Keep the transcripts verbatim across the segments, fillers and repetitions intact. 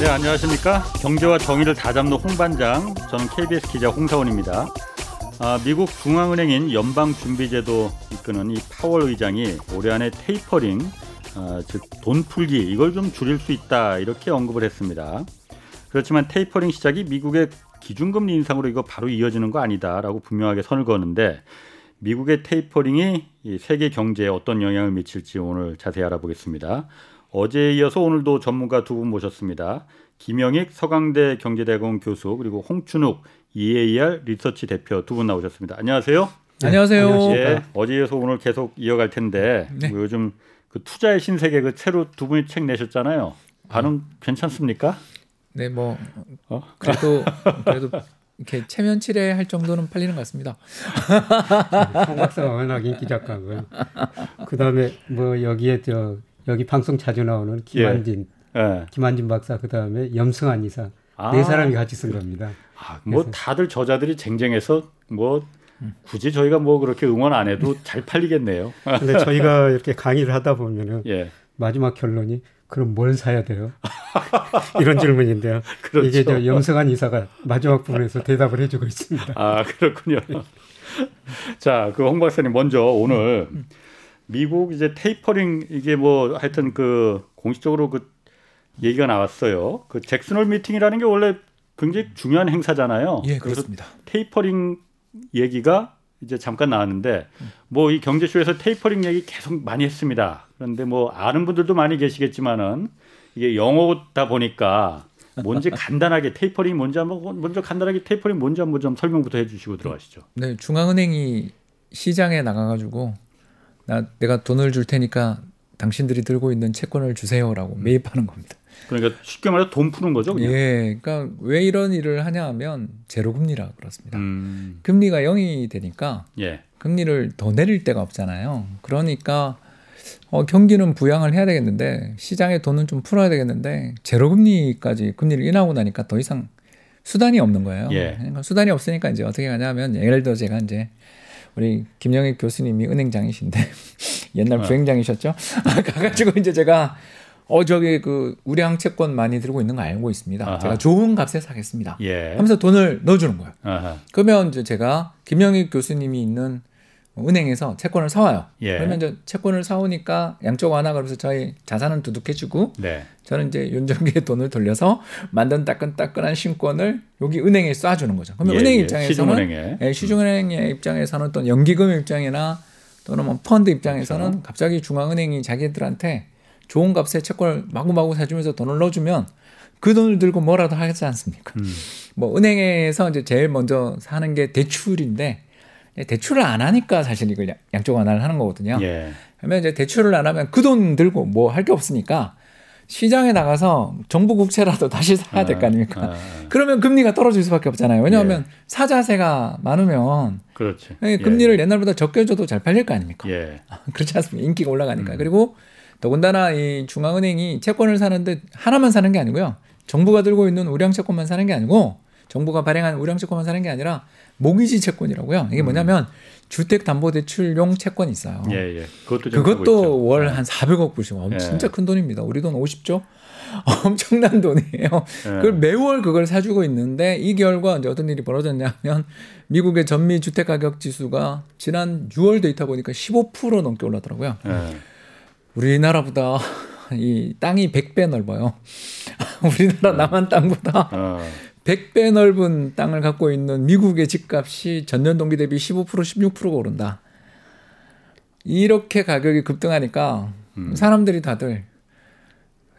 네, 안녕하십니까. 경제와 정의를 다잡는 홍반장, 저는 케이비에스 기자 홍사원입니다. 아, 미국 중앙은행인 연방준비제도 이끄는 이 파월 의장이 올해 안에 테이퍼링, 아, 즉 돈 풀기, 이걸 좀 줄일 수 있다 이렇게 언급을 했습니다. 그렇지만 테이퍼링 시작이 미국의 기준금리 인상으로 이거 바로 이어지는 거 아니다라고 분명하게 선을 거는데, 미국의 테이퍼링이 이 세계 경제에 어떤 영향을 미칠지 오늘 자세히 알아보겠습니다. 어제에 이어서 오늘도 전문가 두 분 모셨습니다. 김영익 서강대 경제대학원 교수, 그리고 홍춘욱 이 에이 알 리서치 대표 두 분 나오셨습니다. 안녕하세요. 네, 안녕하세요. 예, 어제에서 오늘 계속 이어갈 텐데, 네. 요즘 그 투자의 신세계 그 새로 두 분이 책 내셨잖아요. 반응 음. 괜찮습니까? 네, 뭐 어? 그래도 그래도 이렇게 체면치레 할 정도는 팔리는 것 같습니다. 홍 박사 워낙 인기 작가고요. 그 다음에 뭐 여기에 저 여기 방송 자주 나오는 김한진, 예. 예. 김한진 박사, 그 다음에 염승환 이사. 아, 네 사람이 같이 쓴 겁니다. 아, 뭐 그래서. 다들 저자들이 쟁쟁해서 뭐 굳이 저희가 뭐 그렇게 응원 안 해도 잘 팔리겠네요. 근데 저희가 이렇게 강의를 하다 보면은 예. 마지막 결론이 그럼 뭘 사야 돼요? 이런 질문인데요. 그렇죠. 이게 저 염승환 이사가 마지막 부분에서 대답을 해주고 있습니다. 아, 그렇군요. 자, 그 홍 박사님 먼저 오늘. 음, 음. 미국 이제 테이퍼링 이게 뭐 하여튼 그 공식적으로 그 얘기가 나왔어요. 그 잭슨홀 미팅이라는 게 원래 굉장히 중요한 행사잖아요. 예, 그렇습니다. 테이퍼링 얘기가 이제 잠깐 나왔는데 음. 뭐 이 경제쇼에서 테이퍼링 얘기 계속 많이 했습니다. 그런데 뭐 아는 분들도 많이 계시겠지만은 이게 영어다 보니까 뭔지 간단하게 테이퍼링 뭔지 한번 먼저 간단하게 테이퍼링 뭔지 한번 좀 설명부터 해주시고 들어가시죠. 네, 중앙은행이 시장에 나가가지고 나, 내가 돈을 줄 테니까 당신들이 들고 있는 채권을 주세요라고 매입하는 겁니다. 그러니까 쉽게 말해서 돈 푸는 거죠, 그냥? 예, 그러니까 왜 이런 일을 하냐 하면 제로금리라 그렇습니다. 음. 금리가 영이 되니까 예. 금리를 더 내릴 데가 없잖아요. 그러니까 어, 경기는 부양을 해야 되겠는데 시장에 돈은 좀 풀어야 되겠는데 제로금리까지 금리를 인하고 나니까 더 이상 수단이 없는 거예요. 예. 그러니까 수단이 없으니까 이제 어떻게 하냐 하면 예를 들어 제가 이제 우리 김영익 교수님이 은행장이신데 옛날 부행장이셨죠? 가가지고 이제 제가 어 저기 그 우량 채권 많이 들고 있는 거 알고 있습니다. 아하. 제가 좋은 값에 사겠습니다. 예. 하면서 돈을 넣어주는 거예요. 아하. 그러면 이제 제가 김영익 교수님이 있는 은행에서 채권을 사와요. 예. 그러면 이제 채권을 사오니까 양쪽 하나 그러면서 저희 자산은 두둑해지고 네. 저는 이제 윤정기의 돈을 돌려서 만든 따끈따끈한 신권을 여기 은행에 쏴주는 거죠. 그러면 예, 은행 예. 입장에서는 시중은행에. 예, 시중은행의 입장에서는 또 연기금 입장이나 또는 뭐 펀드 입장에서는 그렇죠. 갑자기 중앙은행이 자기들한테 좋은 값에 채권을 마구마구 사주면서 돈을 넣어주면 그 돈을 들고 뭐라도 하지 않습니까? 음. 뭐 은행에서 이제 제일 먼저 사는 게 대출인데 대출을 안 하니까 사실 이걸 양쪽 하나를 하는 거거든요. 예. 그러면 이제 대출을 안 하면 그 돈 들고 뭐 할 게 없으니까 시장에 나가서 정부 국채라도 다시 사야 될 거 아닙니까? 아, 아, 아. 그러면 금리가 떨어질 수밖에 없잖아요. 왜냐하면 예. 사자세가 많으면 그렇지. 금리를 예. 옛날보다 적게 줘도 잘 팔릴 거 아닙니까? 예. 그렇지 않습니까? 인기가 올라가니까. 음. 그리고 더군다나 이 중앙은행이 채권을 사는데 하나만 사는 게 아니고요. 정부가 들고 있는 우량 채권만 사는 게 아니고 정부가 발행한 우량 채권만 사는 게 아니라 모기지 채권이라고요. 이게 뭐냐면 음. 주택담보대출용 채권이 있어요. 예, 예. 그것도, 그것도 월 한 사백억 불씩. 예. 진짜 큰 돈입니다. 우리 돈 오십조? 엄청난 돈이에요. 예. 그걸 매월 그걸 사주고 있는데 이 결과 이제 어떤 일이 벌어졌냐면 미국의 전미 주택가격지수가 지난 유월 데이터 보니까 십오 퍼센트 넘게 올랐더라고요. 예. 우리나라보다 이 땅이 백 배 넓어요. 우리나라 예. 남한 땅보다. 어. 백 배 넓은 땅을 갖고 있는 미국의 집값이 전년 동기 대비 십오 퍼센트, 십육 퍼센트가 오른다. 이렇게 가격이 급등하니까 음. 사람들이 다들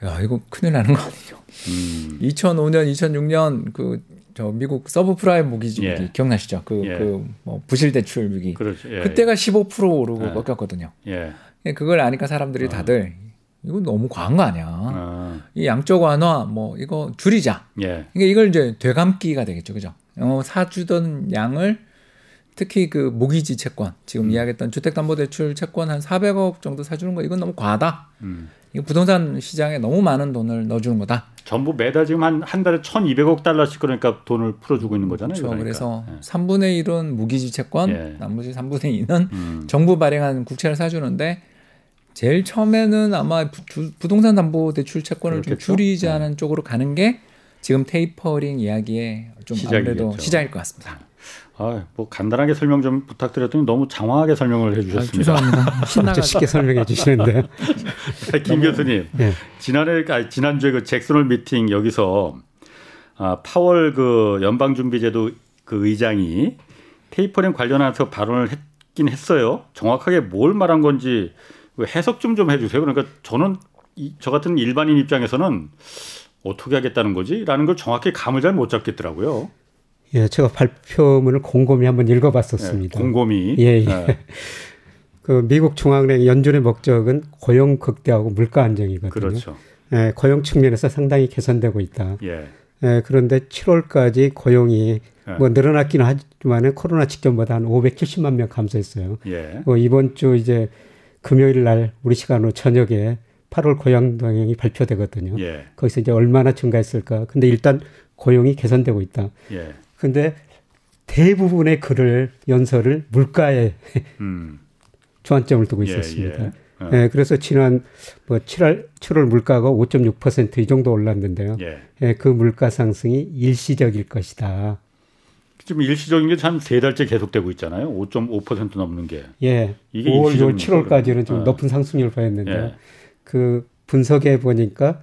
야, 이거 큰일 나는 거 아니죠. 음. 이천오 년, 이천육 년 그 저 미국 서브프라임 모기지 위기 예. 기억나시죠? 그 그 뭐 예. 부실 대출 위기. 예, 그때가 십오 퍼센트 오르고 예. 꺾였거든요. 예. 그걸 아니까 사람들이 다들 어. 이거 너무 과한 거 아니야. 아. 이 양적 완화 뭐 이거 줄이자. 예. 그러니까 이걸 이제 되감기가 되겠죠, 그죠? 어, 사주던 양을 특히 그 모기지 채권, 지금 음. 이야기했던 주택담보대출 채권 한 사백억 정도 사주는 거 이건 너무 과하다. 음. 이거 부동산 시장에 너무 많은 돈을 넣어주는 거다. 전부 매달 지금 한, 한 달에 천이백억 달러씩 그러니까 돈을 풀어주고 있는 거잖아요. 그렇죠. 그러니까. 그래서 예. 삼분의 일은 모기지 채권, 예. 나머지 삼분의 이는 음. 정부 발행한 국채를 사주는데. 제일 처음에는 아마 부, 부동산 담보 대출 채권을 그렇겠죠? 좀 줄이자는 네. 쪽으로 가는 게 지금 테이퍼링 이야기의 좀 시작이겠죠. 아무래도 시작일 것 같습니다. 아, 뭐 간단하게 설명 좀 부탁드렸더니 너무 장황하게 설명을 해주셨습니다. 아, 죄송합니다. 신나게 쉽게 설명해 주시는데. 김 교수님, 네. 지난해 아, 지난주에 그 잭슨홀 미팅 여기서 아, 파월 그 연방준비제도 그 의장이 테이퍼링 관련해서 발언을 했긴 했어요. 정확하게 뭘 말한 건지 해석 좀 좀 해주세요. 그러니까 저는 이, 저 같은 일반인 입장에서는 어떻게 하겠다는 거지? 라는 걸 정확히 감을 잘 못 잡겠더라고요. 예, 제가 발표문을 곰곰이 한번 읽어봤었습니다. 예, 곰곰이. 예, 예. 예. 그 미국 중앙은행 연준의 목적은 고용 극대화하고 물가 안정이거든요. 그렇죠. 예, 고용 측면에서 상당히 개선되고 있다. 예. 예, 그런데 칠월까지 고용이 예. 뭐 늘어났기는 하지만 코로나 직전보다 한 오백칠십만 명 감소했어요. 예. 뭐 이번 주 이제 금요일 날 우리 시간으로 저녁에 팔월 고용 동향이 발표되거든요. 예. 거기서 이제 얼마나 증가했을까. 근데 일단 고용이 개선되고 있다. 예. 근데 대부분의 글을 연설을 물가에 음. 주안점을 두고 있었습니다. 예, 예. 어. 예, 그래서 지난 뭐 칠월, 칠월 물가가 오 점 육 퍼센트 이 정도 올랐는데요. 예. 예, 그 물가 상승이 일시적일 것이다. 지금 일시적인 게 한 세 달째 계속되고 있잖아요. 오 점 오 퍼센트 넘는 게. 예. 이게 오월, 유월, 칠월까지는 좀 어. 높은 상승률을 보였는데 예. 그 분석해 보니까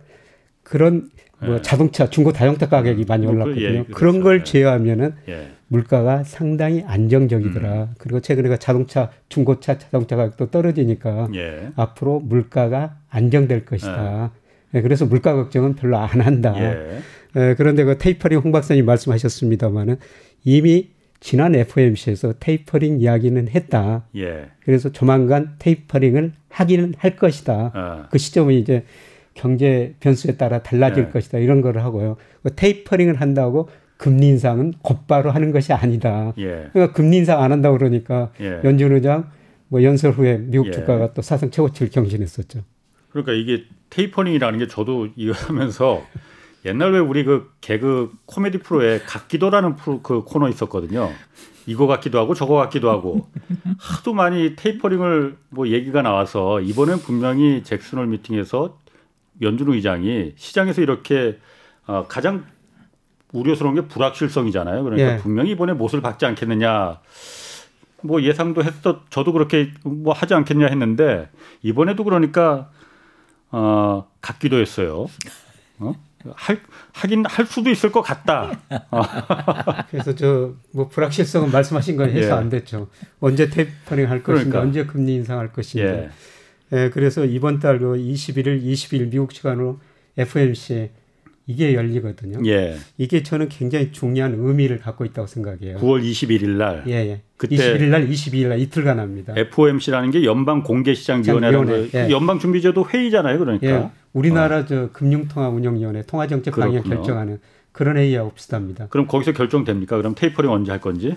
그런 뭐 예. 자동차, 중고 다용차 가격이 음, 많이 올랐거든요. 예, 그렇죠. 그런 걸 제외하면은 예. 물가가 상당히 안정적이더라. 음. 그리고 최근에 자동차, 중고차, 자동차 가격도 떨어지니까 예. 앞으로 물가가 안정될 것이다. 예. 예, 그래서 물가 걱정은 별로 안 한다. 예. 예, 그런데 그 테이퍼링 홍 박사님 말씀하셨습니다마는 이미 지난 에프오엠씨에서 테이퍼링 이야기는 했다. 예. 그래서 조만간 테이퍼링을 하기는 할 것이다. 아. 그 시점은 이제 경제 변수에 따라 달라질 예. 것이다. 이런 걸 하고요. 테이퍼링을 한다고 금리 인상은 곧바로 하는 것이 아니다. 예. 그러니까 금리 인상 안 한다고 그러니까 예. 연준 의장 뭐 연설 후에 미국 예. 주가가 또 사상 최고치를 경신했었죠. 그러니까 이게 테이퍼링이라는 게 저도 이거 하면서 옛날 왜 우리 그 개그 코미디 프로에 같기도라는 프로 그 코너 있었거든요. 이거 같기도 하고 저거 같기도 하고 하도 많이 테이퍼링을 뭐 얘기가 나와서 이번엔 분명히 잭슨홀 미팅에서 연준 의장이 시장에서 이렇게 어 가장 우려스러운 게 불확실성이잖아요. 그러니까 예. 분명히 이번에 못을 박지 않겠느냐. 뭐 예상도 했어. 저도 그렇게 뭐 하지 않겠냐 했는데 이번에도 그러니까 어 같기도 했어요. 어? 할 하긴 할 수도 있을 것 같다. 그래서 저 뭐 불확실성은 말씀하신 건 해서 예. 안 됐죠. 언제 테이퍼링 할 것인가, 그러니까. 언제 금리 인상할 것인가. 예. 예, 그래서 이번 달 이십일일, 이십이일 미국 시간으로 에프오엠씨 이게 열리거든요. 예. 이게 저는 굉장히 중요한 의미를 갖고 있다고 생각해요. 구월 이십일일 날. 예, 예. 그때 이십일 일 날, 이십이 일 날 이틀간 합니다. 에프오엠씨라는 게 연방 공개시장 위원회라는 예. 연방 준비제도 회의잖아요, 그러니까. 예. 우리나라 어. 저 금융통화 운영위원회 통화정책 방향 결정하는 그런 회의하고 비슷합니다. 그럼 거기서 결정됩니까? 그럼 테이퍼링 언제 할 건지?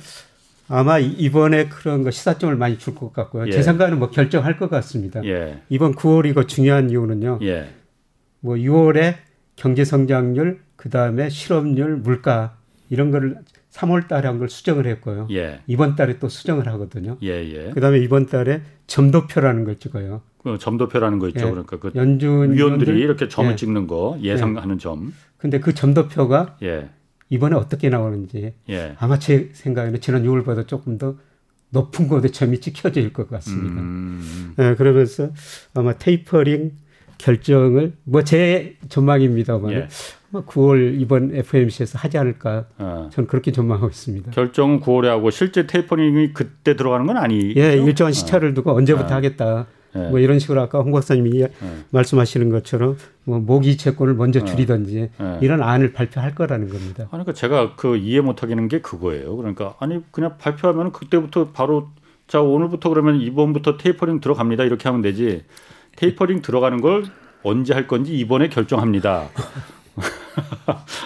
아마 이번에 그런 거 시사점을 많이 줄 것 같고요. 예. 제 생각에는 뭐 결정할 것 같습니다. 예. 이번 구월이고 중요한 이유는요. 예. 뭐 유월에 경제 성장률, 그 다음에 실업률, 물가 이런 거를 삼월 달에 한 걸 수정을 했고요. 예. 이번 달에 또 수정을 하거든요. 예예. 그 다음에 이번 달에 점도표라는 걸 찍어요. 그 점도표라는 거 있죠. 예. 그러니까 그 연준 위원들이 이렇게 점을 예. 찍는 거 예상하는 예. 점. 근데 그 점도표가. 예. 이번에 어떻게 나오는지 예. 아마 제 생각에는 지난 유월보다 조금 더 높은 곳에 점이 찍혀질 것 같습니다. 음. 예, 그러면서 아마 테이퍼링 결정을 뭐 제 전망입니다만 예. 아마 구월 이번 에프오엠씨에서 하지 않을까 아. 저는 그렇게 전망하고 있습니다. 결정은 구월에 하고 실제 테이퍼링이 그때 들어가는 건 아니죠? 예, 일정한 시차를 아. 두고 언제부터 아. 하겠다. 예. 뭐 이런 식으로 아까 홍 박사님이 예. 말씀하시는 것처럼 뭐 모기 채권을 먼저 줄이든지 예. 이런 안을 발표할 거라는 겁니다. 아니, 그러니까 제가 그 이해 못하겠는 게 그거예요. 그러니까 아니 그냥 발표하면 그때부터 바로 자 오늘부터 그러면 이번부터 테이퍼링 들어갑니다 이렇게 하면 되지 테이퍼링 들어가는 걸 언제 할 건지 이번에 결정합니다.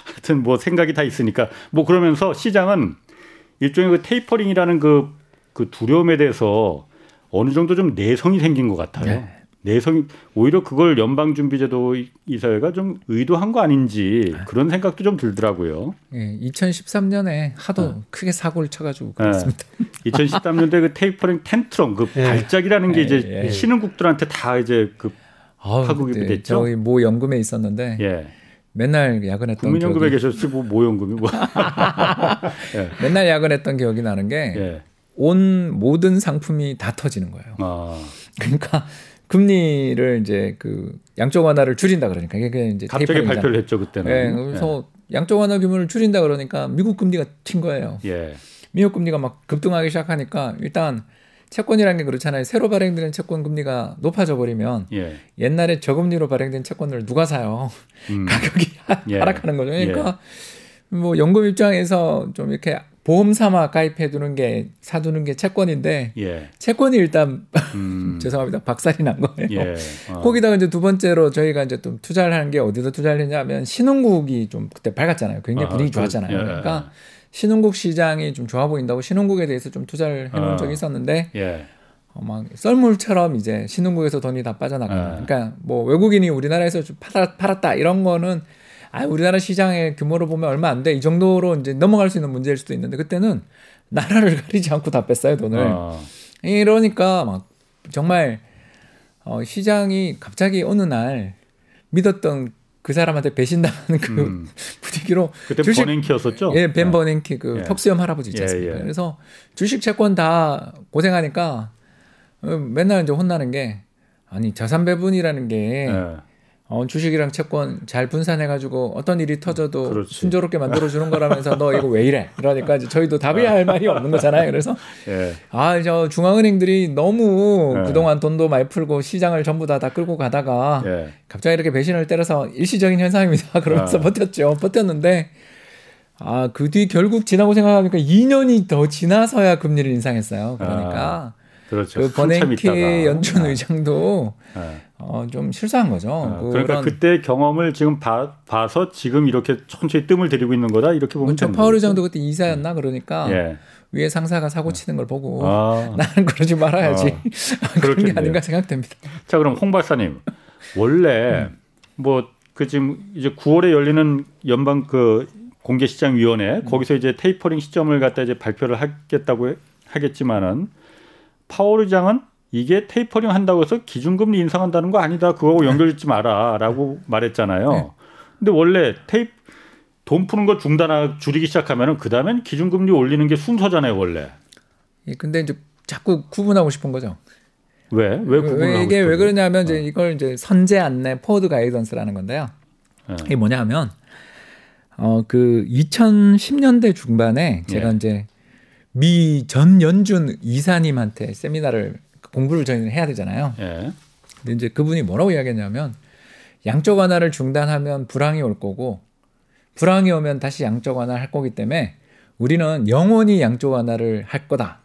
하여튼 뭐 생각이 다 있으니까 뭐 그러면서 시장은 일종의 그 테이퍼링이라는 그, 그 두려움에 대해서 어느 정도 좀 내성이 생긴 것 같아요. 네. 내성 오히려 그걸 연방준비제도 이사회가 좀 의도한 거 아닌지 그런 생각도 좀 들더라고요. 예, 이천십삼 년에 하도 어. 크게 사고를 쳐가지고 그렇습니다. 예, 이천십삼 년대 그 테이퍼링 텐트럼 그 예. 발작이라는 게 예, 이제 예. 신흥국들한테 다 이제 그 아우, 파국이 네. 됐죠. 저희 모 연금에 있었는데. 예. 맨날 야근했던 국민연금에 기억이... 계셨지 뭐 모연금이 뭐 예. 맨날 야근했던 기억이 나는 게 예. 온 모든 상품이 다 터지는 거예요. 아. 그러니까 금리를 이제 그 양적 완화를 줄인다 그러니까 이게 이제 갑자기 발표를 했죠 그때는. 예. 그래서 예. 양적 완화 규모를 줄인다 그러니까 미국 금리가 튄 거예요. 예. 미국 금리가 막 급등하기 시작하니까 일단 채권이라는 게 그렇잖아요. 새로 발행되는 채권 금리가 높아져 버리면 예. 옛날에 저금리로 발행된 채권을 누가 사요? 음. 가격이 예. 하락하는 거죠. 그러니까 예. 뭐 연금 입장에서 좀 이렇게 보험 삼아 가입해두는 게 사두는 게 채권인데 예. 채권이 일단 음. 죄송합니다 박살이 난 거예요. 예. 어. 거기다가 이제 두 번째로 저희가 이제 좀 투자를 하는 게 어디서 투자를 했냐면 신흥국이 좀 그때 밝았잖아요. 굉장히 분위기 아, 좋았잖아요. 예. 그러니까. 신흥국 시장이 좀 좋아 보인다고 신흥국에 대해서 좀 투자를 해놓은 어, 적이 있었는데 예. 어, 막 썰물처럼 이제 신흥국에서 돈이 다 빠져나가요. 예. 그러니까 뭐 외국인이 우리나라에서 좀 팔았, 팔았다 이런 거는 아 우리나라 시장의 규모로 보면 얼마 안 돼 이 정도로 이제 넘어갈 수 있는 문제일 수도 있는데 그때는 나라를 가리지 않고 다 뺐어요 돈을. 어. 이러니까 막 정말 어, 시장이 갑자기 어느 날 믿었던 그 사람한테 배신당하는 그 음. 분위기로 그때 주식, 버냉키였었죠? 예, 벤 네. 버냉키 그 예. 턱수염 할아버지 있지 않습니까? 예, 예. 그래서 주식 채권 다 고생하니까 맨날 이제 혼나는 게 아니 자산 배분이라는 게 예. 어, 주식이랑 채권 잘 분산해가지고 어떤 일이 터져도 그렇지. 순조롭게 만들어주는 거라면서 너 이거 왜 이래? 그러니까 이제 저희도 답이 할 말이 없는 거잖아요. 그래서 예. 아, 저 중앙은행들이 너무 예. 그동안 돈도 많이 풀고 시장을 전부 다, 다 끌고 가다가 예. 갑자기 이렇게 배신을 때려서 일시적인 현상입니다. 그러면서 예. 버텼죠. 버텼는데 아, 그 뒤 결국 지나고 생각하니까 이 년이 더 지나서야 금리를 인상했어요. 그러니까 아. 그렇죠. 그 버냉키 연준 의장도 아. 아. 어, 좀 실수한 거죠. 아, 그러니까 그때 경험을 지금 봐, 봐서 지금 이렇게 천천히 뜸을 들이고 있는 거다 이렇게 보면 되는 거죠. 파월 의장도 그때 이사였나 그러니까 예. 위에 상사가 사고 치는 걸 보고 아. 나는 그러지 말아야지 아. 그런 게 아닌가 생각됩니다. 자 그럼 홍 박사님 원래 음. 뭐 그 지금 이제 구월에 열리는 연방 그 공개시장위원회 음. 거기서 이제 테이퍼링 시점을 갖다 이제 발표를 하겠다고 해, 하겠지만은 파월 의장은 이게 테이퍼링 한다고 해서 기준금리 인상한다는 거 아니다. 그거하고 연결짓지 마라 라고 말했잖아요. 네. 근데 원래 테이프, 돈 푸는 거 중단하고 줄이기 시작하면 그 다음엔 기준금리 올리는 게 순서잖아요. 원래. 예, 근데 이제 자꾸 구분하고 싶은 거죠. 왜? 왜 구분하고 이게 싶어요? 왜 그러냐면 어. 이제 이걸 이제 선제 안내 포워드 가이던스라는 건데요. 네. 이게 뭐냐 하면 어, 그 이천십 년대 중반에 제가 네. 이제 미 전 연준 이사님한테 세미나를 공부를 저희는 해야 되잖아요. 예. 근데 이제 그분이 뭐라고 이야기했냐면 양적 완화를 중단하면 불황이 올 거고 불황이 오면 다시 양적 완화를 할 거기 때문에 우리는 영원히 양적 완화를 할 거다.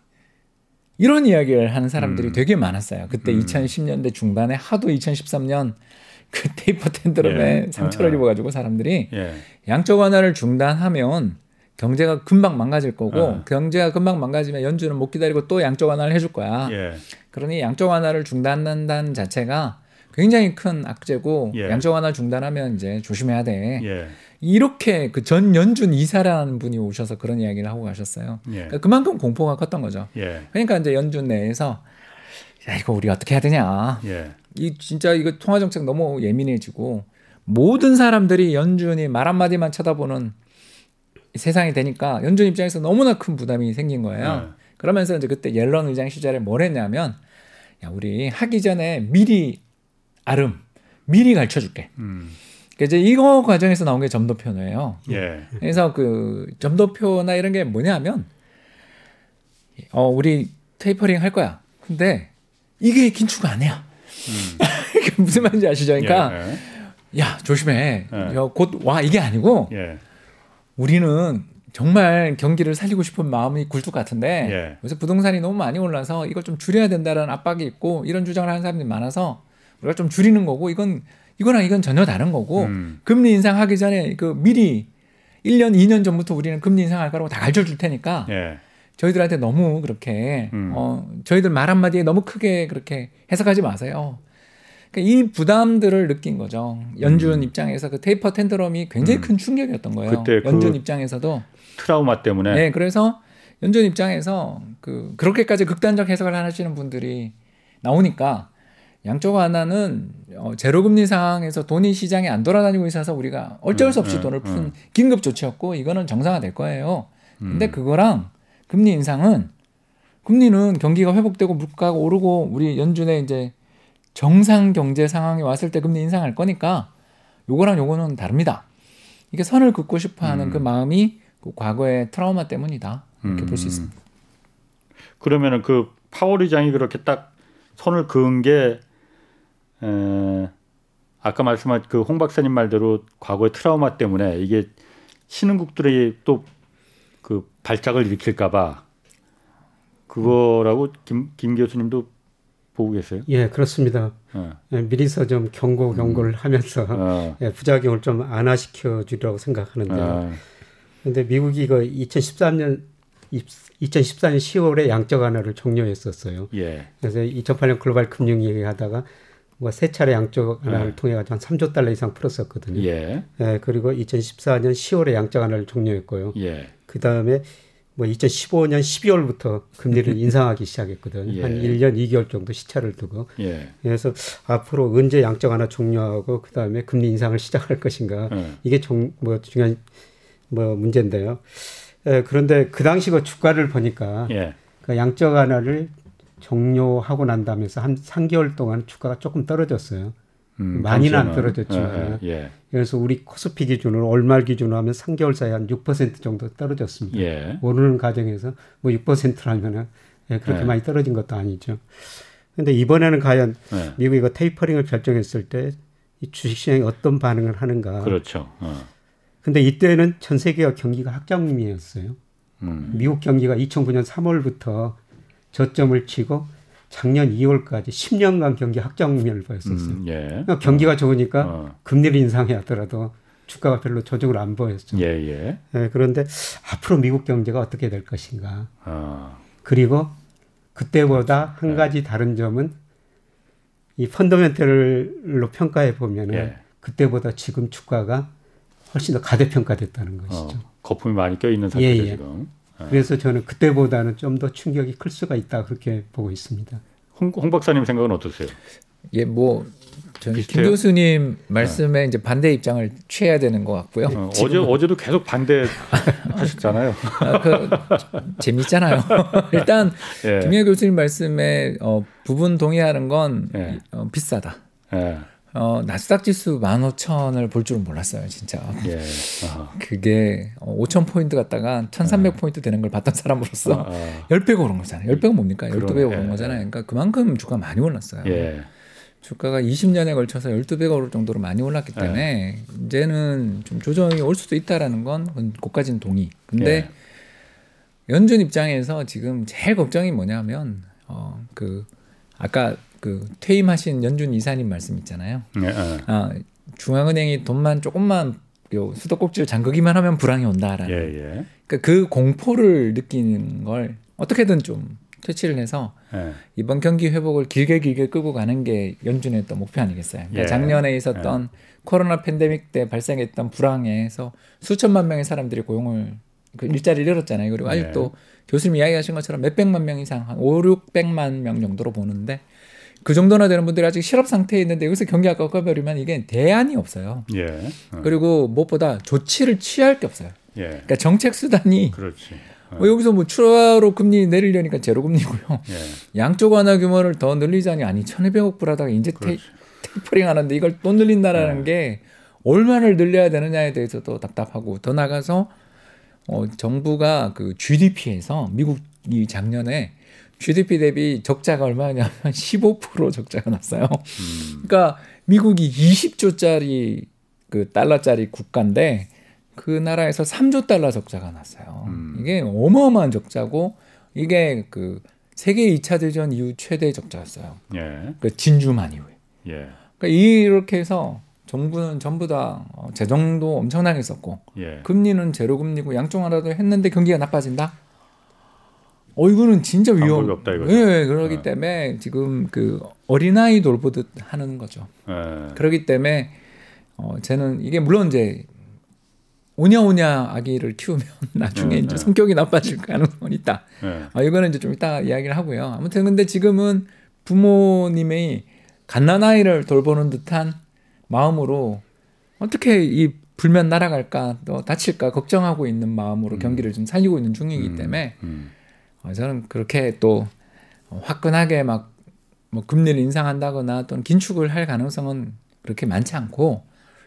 이런 이야기를 하는 사람들이 음. 되게 많았어요. 그때 음. 이천십 년대 중반에 하도 이천십삼 년 그 테이퍼 텐드럼에 예. 상처를 아. 입어가지고 사람들이 예. 양적 완화를 중단하면 경제가 금방 망가질 거고 어. 경제가 금방 망가지면 연준은 못 기다리고 또 양적 완화를 해줄 거야. 예. 그러니 양적 완화를 중단한다는 자체가 굉장히 큰 악재고 예. 양적 완화 중단하면 이제 조심해야 돼. 예. 이렇게 그 전 연준 이사라는 분이 오셔서 그런 이야기를 하고 가셨어요. 예. 그러니까 그만큼 공포가 컸던 거죠. 예. 그러니까 이제 연준 내에서 야 이거 우리가 어떻게 해야 되냐. 예. 이 진짜 이거 통화정책 너무 예민해지고 모든 사람들이 연준이 말 한마디만 쳐다보는 세상이 되니까 연준 입장에서 너무나 큰 부담이 생긴 거예요. 네. 그러면서 이제 그때 옐런 의장 시절에 뭘 했냐면 야 우리 하기 전에 미리 아름, 미리 가르쳐줄게. 음. 그래서 이제 이거 과정에서 나온 게 점도표예요. 예. 그래서 그 점도표나 이런 게 뭐냐면 어 우리 테이퍼링 할 거야. 근데 이게 긴축은 아니야. 음. 무슨 말인지 아시죠? 그러니까 예. 야 조심해. 예. 곧 와 이게 아니고. 예. 우리는 정말 경기를 살리고 싶은 마음이 굴뚝 같은데 예. 요새 부동산이 너무 많이 올라서 이걸 좀 줄여야 된다는 압박이 있고 이런 주장을 하는 사람들이 많아서 우리가 좀 줄이는 거고 이건 이거랑 이건 전혀 다른 거고 음. 금리 인상하기 전에 그 미리 일 년, 이 년 전부터 우리는 금리 인상할 거라고 다 가르쳐 줄 테니까 예. 저희들한테 너무 그렇게 음. 어, 저희들 말 한마디에 너무 크게 그렇게 해석하지 마세요. 그러니까 이 부담들을 느낀 거죠. 연준 음. 입장에서 그 테이퍼 텐트럼이 굉장히 음. 큰 충격이었던 거예요. 연준 그 입장에서도 트라우마 때문에. 네, 그래서 연준 입장에서 그 그렇게까지 극단적 해석을 하시는 분들이 나오니까 양쪽 하나는 어, 제로금리 상황에서 돈이 시장에 안 돌아다니고 있어서 우리가 어쩔 수 없이 음, 돈을 음, 푼 음. 긴급 조치였고 이거는 정상화될 거예요. 근데 음. 그거랑 금리 인상은 금리는 경기가 회복되고 물가가 오르고 우리 연준의 이제 정상 경제 상황이 왔을 때 금리 인상할 거니까 요거랑 요거는 다릅니다. 이게 선을 긋고 싶어하는 음. 그 마음이 그 과거의 트라우마 때문이다. 이렇게 음. 볼 수 있습니다. 그러면은 그 파월 의장이 그렇게 딱 선을 그은 게 에, 아까 말씀하신 그 홍 박사님 말대로 과거의 트라우마 때문에 이게 신흥국들이 또 그 발작을 일으킬까봐 그거라고 김, 김 교수님도 보고 계세요? 예, 그렇습니다. 어. 예, 미리서 좀 경고 경고를 음. 하면서 어. 예, 부작용을 좀 안화시켜 주려고 생각하는데요. 그런데 어. 미국이 이거 이천십삼 년 이천십사 년 시월에 양적 완화를 종료했었어요. 예. 그래서 이천팔 년 글로벌 금융위기 하다가 뭐 세 차례 양적 완화를 예. 통해 가지고 한 삼조 달러 이상 풀었었거든요. 예. 예, 그리고 이천십사 년 시월에 양적 완화를 종료했고요. 예. 그 다음에 뭐 이천십오 년 십이월부터 금리를 인상하기 시작했거든요. 예. 한 일 년 이 개월 정도 시차를 두고. 예. 그래서 앞으로 언제 양적 완화 종료하고 그 다음에 금리 인상을 시작할 것인가. 예. 이게 종, 뭐 중요한 뭐 문제인데요. 예, 그런데 그 당시 그 주가를 보니까 예. 그 양적 완화를 종료하고 난 다음에서 한 삼 개월 동안 주가가 조금 떨어졌어요. 음, 많이는 안 떨어졌지만. 예, 예. 그래서 우리 코스피 기준으로 월말 기준으로 하면 삼 개월 사이에 한 육 퍼센트 정도 떨어졌습니다. 예. 오르는 과정에서 뭐 육 퍼센트라면 예, 그렇게 예. 많이 떨어진 것도 아니죠. 그런데 이번에는 과연 예. 미국이 이거 테이퍼링을 결정했을 때 이 주식시장이 어떤 반응을 하는가. 그렇죠. 어. 근데 이때는 전 세계와 경기가 학장미였어요. 음. 미국 경기가 이천구 년 삼월부터 저점을 치고 작년 이월까지 십 년간 경기 학장미를 보였었어요. 음, 예. 그러니까 경기가 어, 좋으니까 어. 금리를 인상하더라도 주가가 별로 조정을 안 보였죠. 예, 예. 예, 그런데 앞으로 미국 경제가 어떻게 될 것인가. 어. 그리고 그때보다 그렇죠. 한 가지 예. 다른 점은 이 펀더멘털로 평가해 보면 예. 그때보다 지금 주가가 훨씬 더 가대평가됐다는 것이죠. 어, 거품이 많이 껴있는 상태죠. 예, 예. 지금. 예. 그래서 저는 그때보다는 좀 더 충격이 클 수가 있다 그렇게 보고 있습니다. 홍, 홍 박사님 생각은 어떠세요? 예, 뭐 저는 김 교수님 말씀에 예. 이제 반대 입장을 취해야 되는 것 같고요. 어, 어제 어제도 계속 반대 하셨잖아요. 아, 그, 재밌잖아요. 일단 예. 김영익 교수님 말씀에 어, 부분 동의하는 건 예. 어, 비싸다. 예. 어, 나스닥 지수 만 오천을 볼 줄은 몰랐어요, 진짜. 예. 어. 그게 오천 포인트 갔다가 천삼백 포인트 되는 걸 봤던 사람으로서 어, 어. 십 배가 오른 거잖아요. 십 배가 뭡니까? 열두 배가 오른 거잖아요. 그러니까 그만큼 주가 많이 올랐어요. 예. 주가가 이십 년에 걸쳐서 열두 배가 오를 정도로 많이 올랐기 때문에 예. 이제는 좀 조정이 올 수도 있다라는 건 그것까지는 동의. 근데 예. 연준 입장에서 지금 제일 걱정이 뭐냐면 어, 그 아까 그 퇴임하신 연준 이사님 말씀 있잖아요. 네, 네. 아, 중앙은행이 돈만 조금만 요 수도꼭지를 잠그기만 하면 불황이 온다라는. 예, 예. 그러니까 그 공포를 느끼는 걸 어떻게든 좀 퇴치를 해서 예. 이번 경기 회복을 길게 길게 끌고 가는 게 연준의 또 목표 아니겠어요. 그러니까 예. 작년에 있었던 예. 코로나 팬데믹 때 발생했던 불황에서 수천만 명의 사람들이 고용을 그 일자리를 잃었잖아요. 그리고 아직도 예. 교수님 이야기하신 것처럼 몇백만 명 이상 한 오천육백만 명 정도로 보는데 그 정도나 되는 분들이 아직 실업 상태에 있는데 여기서 경기가 꺾어버리면 이게 대안이 없어요. 예. 어. 그리고 무엇보다 조치를 취할 게 없어요. 예. 그러니까 정책 수단이 그렇지. 어. 뭐 여기서 뭐 추가로 금리 내리려니까 제로금리고요. 예. 양쪽 완화 규모를 더 늘리자니 아니 천이백억 불하다가 이제 테, 테이퍼링 하는데 이걸 또 늘린다라는 예. 게 얼마를 늘려야 되느냐에 대해서도 답답하고 더 나가서 어, 정부가 그 지디피에서 미국이 작년에 지디피 대비 적자가 얼마냐면 십오 퍼센트 적자가 났어요. 음. 그러니까 미국이 이십조짜리 그 달러짜리 국가인데 그 나라에서 삼조 달러 적자가 났어요. 음. 이게 어마어마한 적자고 이게 그 세계 이 차 대전 이후 최대 적자였어요. 예. 그러니까 진주만 이후에. 예. 그러니까 이렇게 해서 정부는 전부 다 재정도 엄청나게 썼고 예. 금리는 제로금리고 양쪽 하나도 했는데 경기가 나빠진다. 어 이거는 진짜 위험. 없다, 이거죠. 예, 그렇기 네. 때문에 지금 그 어린아이 돌보듯 하는 거죠. 네. 그렇기 때문에 어 저는 이게 물론 이제 오냐오냐 아기를 키우면 나중에 네, 이제 네. 성격이 나빠질 가능성은 있다. 네. 아 이거는 이제 좀 이따 이야기를 하고요. 아무튼 근데 지금은 부모님이 갓난아이를 돌보는 듯한 마음으로 어떻게 이 불면 날아갈까, 또 다칠까 걱정하고 있는 마음으로 음. 경기를 좀 살리고 있는 중이기 음. 때문에. 음. 저는 그렇게 또 화끈하게 막 뭐 금리를 인상한다거나 또는 긴축을 할 가능성은 그렇게 많지 않고,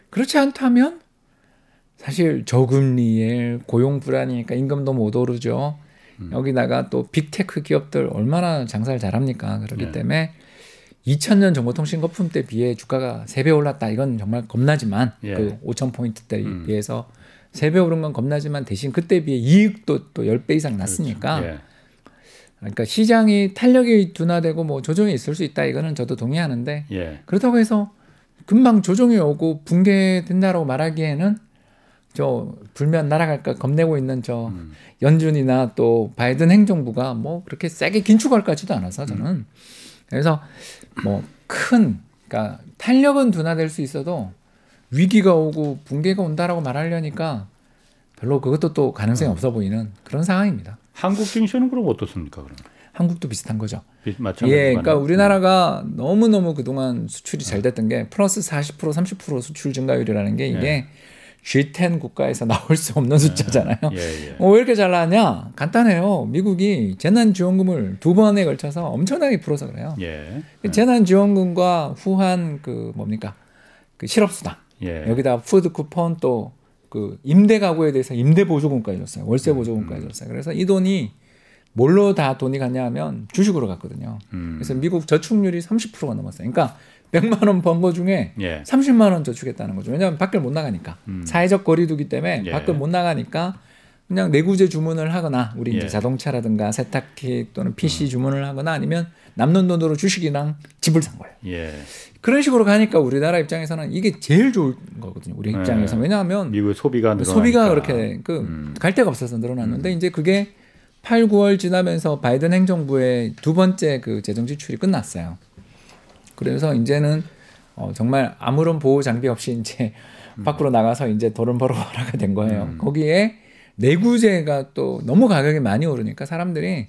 그렇지 않다면 사실 저금리에 고용 불안이니까 임금도 못 오르죠. 음. 여기다가 또 빅테크 기업들 얼마나 장사를 잘합니까. 그렇기 네. 때문에 이천 년 정보통신 거품 때 비해 주가가 세 배 올랐다. 이건 정말 겁나지만 예. 그 오천 포인트대에 음. 비해서 세 배 오른 건 겁나지만 대신 그때 비해 이익도 또 십 배 이상 났으니까 그렇죠. 예. 그러니까 시장이 탄력이 둔화되고 뭐 조정이 있을 수 있다, 이거는 저도 동의하는데 예. 그렇다고 해서 금방 조정이 오고 붕괴된다라고 말하기에는 저 불면 날아갈까 겁내고 있는 저 음. 연준이나 또 바이든 행정부가 뭐 그렇게 세게 긴축할까지도 않아서 저는 음. 그래서 뭐 큰 그러니까 탄력은 둔화될 수 있어도 위기가 오고 붕괴가 온다라고 말하려니까 별로 그것도 또 가능성이 음. 없어 보이는 그런 상황입니다. 한국 증시는 그럼 어떻습니까? 그럼 한국도 비슷한 거죠. 비, 예, 그러니까 우리나라가 음. 너무 너무 그동안 수출이 잘 됐던 게 플러스 사십 퍼센트, 삼십 퍼센트 수출 증가율이라는 게 이게 네. 지 텐 국가에서 나올 수 없는 네. 숫자잖아요. 예, 예. 어, 왜 이렇게 잘 나왔냐? 간단해요. 미국이 재난지원금을 두 번에 걸쳐서 엄청나게 풀어서 그래요. 예. 그 재난지원금과 후한 그 뭡니까 그 실업수당 예. 여기다가 푸드 쿠폰 또 그 임대 가구에 대해서 임대 보조금까지 줬어요. 월세 보조금까지 줬어요. 그래서 이 돈이 뭘로 다 돈이 갔냐 하면 주식으로 갔거든요. 음. 그래서 미국 저축률이 삼십 퍼센트가 넘었어요. 그러니까 백만 원 번 거 중에 예. 삼십만 원 저축했다는 거죠. 왜냐하면 밖을 못 나가니까. 음. 사회적 거리 두기 때문에 예. 밖을 못 나가니까 그냥 내구재 주문을 하거나 우리 예. 이제 자동차라든가 세탁기 또는 피씨 음. 주문을 하거나 아니면 남는 돈으로 주식이랑 집을 산 거예요. 예. 그런 식으로 가니까 우리나라 입장에서는 이게 제일 좋은 거거든요. 우리 입장에서는. 왜냐하면 미국의 소비가 늘어나니까. 소비가 그렇게 그 음. 갈 데가 없어서 늘어났는데 음. 이제 그게 팔, 구월 지나면서 바이든 행정부의 두 번째 그 재정 지출이 끝났어요. 그래서 이제는 어 정말 아무런 보호 장비 없이 이제 음. 밖으로 나가서 이제 돈을 벌어가라가 된 거예요. 음. 거기에 내구재가 또 너무 가격이 많이 오르니까 사람들이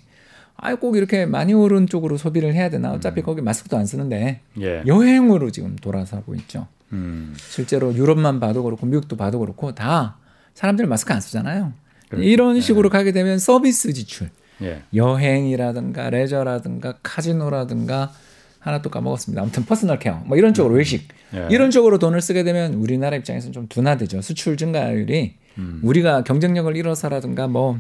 아, 꼭 이렇게 많이 오른 쪽으로 소비를 해야 되나? 어차피 음. 거기 마스크도 안 쓰는데 예. 여행으로 지금 돌아서 하고 있죠. 음. 실제로 유럽만 봐도 그렇고 미국도 봐도 그렇고 다 사람들 마스크 안 쓰잖아요. 그렇군요. 이런 식으로 예. 가게 되면 서비스 지출, 예. 여행이라든가 레저라든가 카지노라든가 하나 또 까먹었습니다. 아무튼 퍼스널 케어 뭐 이런 쪽으로 외식 예. 이런 쪽으로 돈을 쓰게 되면 우리나라 입장에서는 좀 둔화되죠. 수출 증가율이 음. 우리가 경쟁력을 잃어서라든가 뭐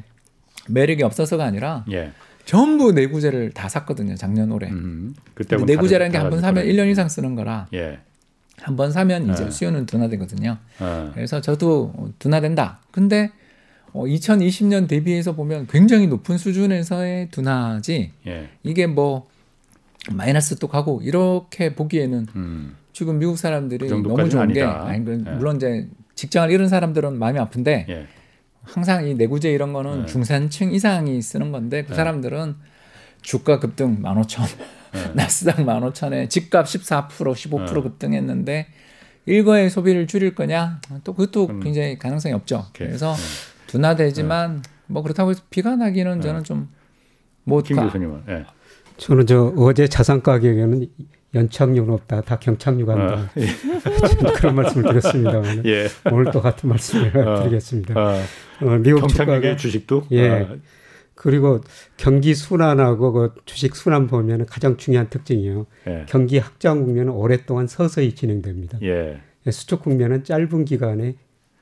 매력이 없어서가 아니라 예. 전부 내구재를 다 샀거든요. 작년 올해. 음. 그때 내구재라는 게 한 번 사면 일 년 이상 쓰는 거라 예. 한 번 사면 이제 예. 수요는 둔화되거든요. 예. 그래서 저도 둔화된다. 근데 이천이십 년 대비해서 보면 굉장히 높은 수준에서의 둔화지 예. 이게 뭐 마이너스 또 가고 이렇게 보기에는 음. 지금 미국 사람들이 그 너무 좋은 게 아니, 물론 예. 이제 직장을 잃은 사람들은 마음이 아픈데 예. 항상 이 내구재 이런 거는 예. 중산층 이상이 쓰는 건데 그 예. 사람들은 주가 급등 만 오천 예. 나스닥 만 오천에 집값 십사 퍼센트 십오 퍼센트 예. 급등했는데 일거에 소비를 줄일 거냐 또 그것도 음. 굉장히 가능성이 없죠. 오케이. 그래서 예. 둔화되지만 예. 뭐 그렇다고 해서 비가 나기는 예. 저는 좀 못 가. 김 교수님은. 예. 저는 저 어제 자산 가격에는 연착륙은 없다, 다 경착륙한다. 어, 예. 그런 말씀을 드렸습니다. 예. 오늘 또 같은 말씀을 어, 드리겠습니다. 어, 어, 미국 경착륙의 주가가, 주식도. 예. 어. 그리고 경기 순환하고 그 주식 순환 보면 가장 중요한 특징이에요. 예. 경기 확장 국면은 오랫동안 서서히 진행됩니다. 예. 수축 국면은 짧은 기간에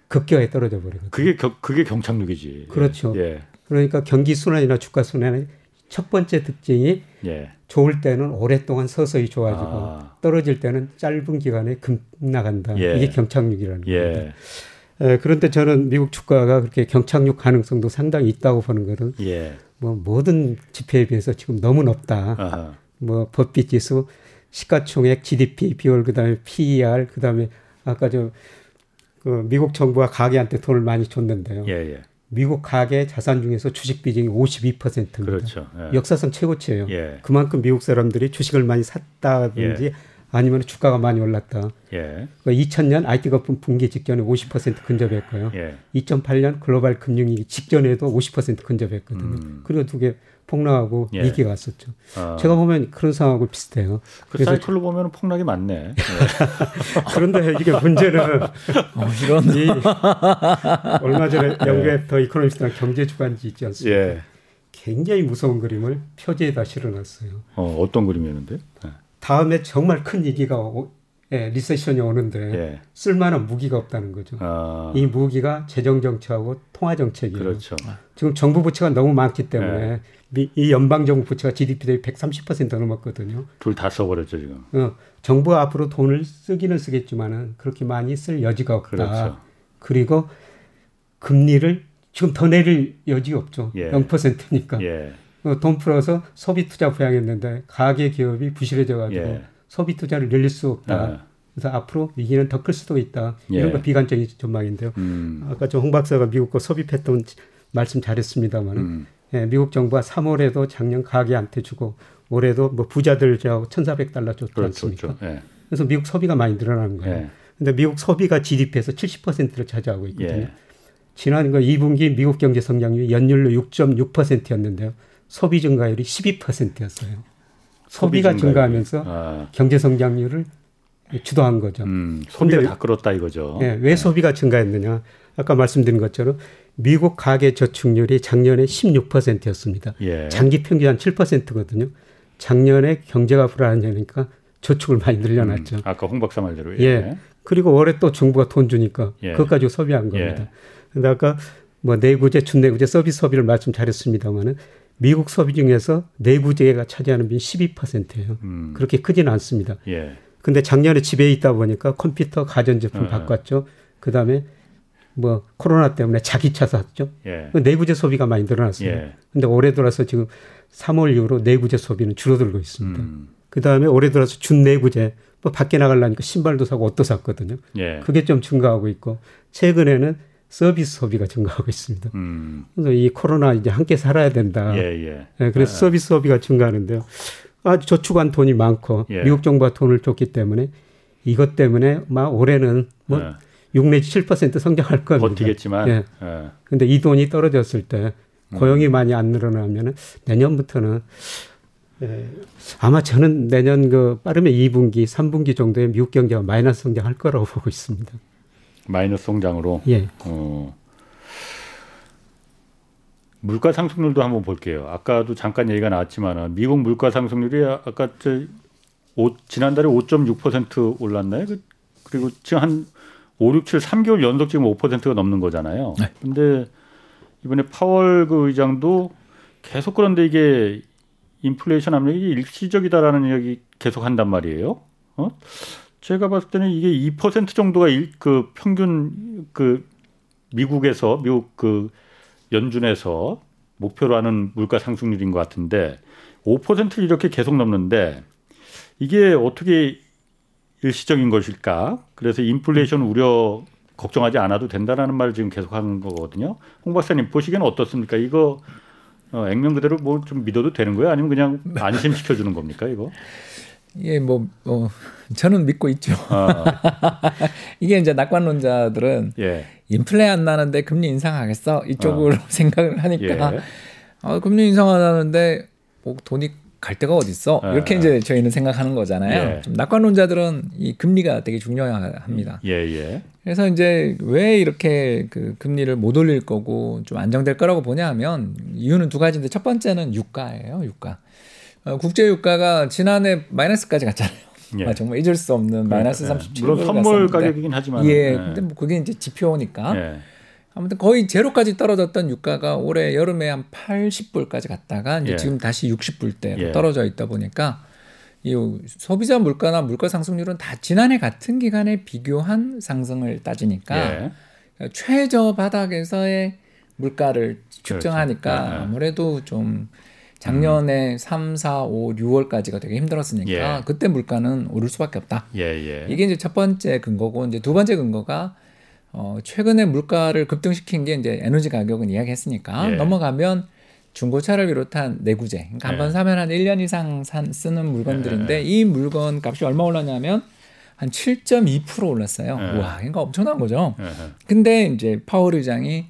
급격히 떨어져 버리거든요. 그게 겨, 그게 경착륙이지. 그렇죠. 예. 그러니까 경기 순환이나 주가 순환은 첫 번째 특징이 예. 좋을 때는 오랫동안 서서히 좋아지고 아. 떨어질 때는 짧은 기간에 급나간다. 예. 이게 경착륙이라는 예. 겁니다. 에, 그런데 저는 미국 주가가 그렇게 경착륙 가능성도 상당히 있다고 보는 것은 예. 뭐 모든 지표에 비해서 지금 너무 높다. 아하. 뭐 법비지수, 시가총액, 지디피, 비월, 그다음에 피이알, 그다음에 아까 저 그 미국 정부가 가게한테 돈을 많이 줬는데요. 예, 예. 미국 가계 자산 중에서 주식 비중이 오십이 퍼센트입니다. 그렇죠. 예. 역사상 최고치예요. 예. 그만큼 미국 사람들이 주식을 많이 샀다든지 예. 아니면 주가가 많이 올랐다. 예. 그러니까 이천 년 아이티 거품 붕괴 직전에 오십 퍼센트 근접했고요. 예. 이천팔 년 글로벌 금융위기 직전에도 오십 퍼센트 근접했거든요. 음. 그리고 두 개 폭락하고 예. 위기가 왔었죠. 아. 제가 보면 그런 상황하고 비슷해요. 그 그래서 사이클로 보면 폭락이 많네. 네. 그런데 이게 문제는 어, 이런 이, 얼마 전에 영국의 예. 더 이코노미스트랑 경제주간지 있지 않습니까? 예. 굉장히 무서운 그림을 표지에다 실어놨어요. 어, 어떤 그림이었는데? 네. 다음에 정말 큰 위기가 오, 예, 리세션이 오는데 예. 쓸만한 무기가 없다는 거죠. 아. 이 무기가 재정정책하고 통화정책이에요. 그렇죠. 지금 정부 부채가 너무 많기 때문에 예. 미, 이 연방정부 부채가 지디피 대비 백삼십 퍼센트 넘었거든요. 둘 다 써버렸죠 지금. 어, 정부가 앞으로 돈을 쓰기는 쓰겠지만은 그렇게 많이 쓸 여지가 없다. 그렇죠. 그리고 금리를 지금 더 내릴 여지가 없죠. 예. 영 퍼센트니까. 예. 어, 돈 풀어서 소비 투자 부양했는데 가계 기업이 부실해져가지고 예. 소비 투자를 늘릴 수 없다. 예. 그래서 앞으로 위기는 더 클 수도 있다. 예. 이런 거 비관적인 전망인데요. 음. 아까 좀 홍 박사가 미국 거 소비 패턴 말씀 잘했습니다만 음. 예, 미국 정부가 삼월에도 작년 가계한테 주고 올해도 뭐 부자들 주고 천사백 달러 줬지 그렇죠, 않습니까? 예. 그래서 미국 소비가 많이 늘어나는 거예요. 예. 근데 미국 소비가 지디피에서 칠십 퍼센트를 차지하고 있거든요. 예. 지난 거 이 분기 미국 경제 성장률이 연율로 육 점 육 퍼센트였는데요. 소비 증가율이 십이 퍼센트였어요. 소비가 소비 증가하면서 아. 경제 성장률을 주도한 거죠. 음, 소비가 근데, 다 끌었다 이거죠. 예, 왜 네. 소비가 증가했느냐. 아까 말씀드린 것처럼 미국 가계 저축률이 작년에 십육 퍼센트였습니다. 예. 장기 평균 한 칠 퍼센트거든요. 작년에 경제가 불안하니까 저축을 많이 늘려놨죠. 음, 아까 홍 박사 말대로. 예. 예. 그리고 올해 또 정부가 돈 주니까 예. 그것 가지고 소비한 겁니다. 그런데 예. 아까 뭐 내구재, 준내구재, 서비스 소비를 말씀 잘했습니다마는 미국 소비 중에서 내구재가 차지하는 비율이 십이 퍼센트예요. 음. 그렇게 크지는 않습니다. 예. 근데 작년에 집에 있다 보니까 컴퓨터 가전제품 어. 바꿨죠. 그다음에 뭐 코로나 때문에 자기 차 샀죠. 예. 내구재 소비가 많이 늘어났어요. 예. 근데 올해 들어서 지금 삼월 이후로 내구재 소비는 줄어들고 있습니다. 음. 그다음에 올해 들어서 준내구재 뭐 밖에 나가려니까 신발도 사고 옷도 샀거든요. 예. 그게 좀 증가하고 있고 최근에는 서비스 소비가 증가하고 있습니다. 음. 그래서 이 코로나 이제 함께 살아야 된다. 예, 예. 예, 그래서 아. 서비스 소비가 증가하는데요. 아주 저축한 돈이 많고 예. 미국 정부가 돈을 줬기 때문에 이것 때문에 막 올해는 뭐 예. 육 내지 칠 퍼센트 성장할 겁니다. 버티겠지만. 예. 예. 근데 이 돈이 떨어졌을 때 고용이 음. 많이 안 늘어나면은 내년부터는 예. 아마 저는 내년 그 빠르면 이 분기, 삼 분기 정도에 미국 경제가 마이너스 성장할 거라고 보고 있습니다. 마이너스 성장으로. 예. 어. 물가 상승률도 한번 볼게요. 아까도 잠깐 얘기가 나왔지만 미국 물가 상승률이 아까 저 오, 지난달에 오 점 육 퍼센트 올랐나요? 그, 그리고 지금 한 오, 육, 칠, 삼 개월 연속 지금 오 퍼센트가 넘는 거잖아요. 그런데 네. 이번에 파월 그 의장도 계속 그런데 이게 인플레이션 압력이 일시적이다라는 이야기 계속 한단 말이에요. 어? 제가 봤을 때는 이게 이 퍼센트 정도가 일, 그 평균 그 미국에서 미국 그 연준에서 목표로 하는 물가 상승률인 것 같은데 오 퍼센트를 이렇게 계속 넘는데 이게 어떻게 일시적인 것일까? 그래서 인플레이션 우려 걱정하지 않아도 된다라는 말을 지금 계속하는 거거든요. 홍 박사님 보시기에는 어떻습니까? 이거 어, 액면 그대로 뭐 좀 믿어도 되는 거예요? 아니면 그냥 안심시켜 주는 겁니까? 이거? 예, 뭐 어, 저는 믿고 있죠. 아. 이게 이제 낙관론자들은 예. 인플레 안 나는데 금리 인상하겠어 이쪽으로 아. 생각을 하니까 예. 아, 금리 인상하는데 뭐 돈이 갈 데가 어디 있어 아. 이렇게 이제 저희는 생각하는 거잖아요. 예. 좀 낙관론자들은 이 금리가 되게 중요합니다. 예, 예. 그래서 이제 왜 이렇게 그 금리를 못 올릴 거고 좀 안정될 거라고 보냐면 이유는 두 가지인데 첫 번째는 유가예요. 유가. 어, 국제 유가가 지난해 마이너스까지 갔잖아요. 예. 아, 정말 잊을 수 없는 마이너스 삼십칠. 예. 물론 선물 가격이긴 하지만. 예. 예. 근데 뭐 그게 이제 지표니까. 예. 아무튼 거의 제로까지 떨어졌던 유가가 올해 여름에 한 팔십 불까지 갔다가 이제 예. 지금 다시 육십 불대로 예. 떨어져 있다 보니까 이 소비자 물가나 물가 상승률은 다 지난해 같은 기간에 비교한 상승을 따지니까 예. 그러니까 최저 바닥에서의 물가를 측정하니까 그렇죠. 예. 아무래도 좀 작년에 음. 삼, 사, 오, 유월까지가 되게 힘들었으니까 예. 그때 물가는 오를 수밖에 없다. 예, 예. 이게 이제 첫 번째 근거고 이제 두 번째 근거가 어, 최근에 물가를 급등시킨 게 이제 에너지 가격은 이야기했으니까 예. 넘어가면 중고차를 비롯한 내구재, 그러니까 예. 한번 사면 한 일 년 이상 산, 쓰는 물건들인데 예. 이 물건 값이 얼마 올랐냐면 한 칠 점 이 퍼센트 올랐어요. 예. 와, 그러니까 엄청난 거죠. 예. 근데 이제 파월 의장이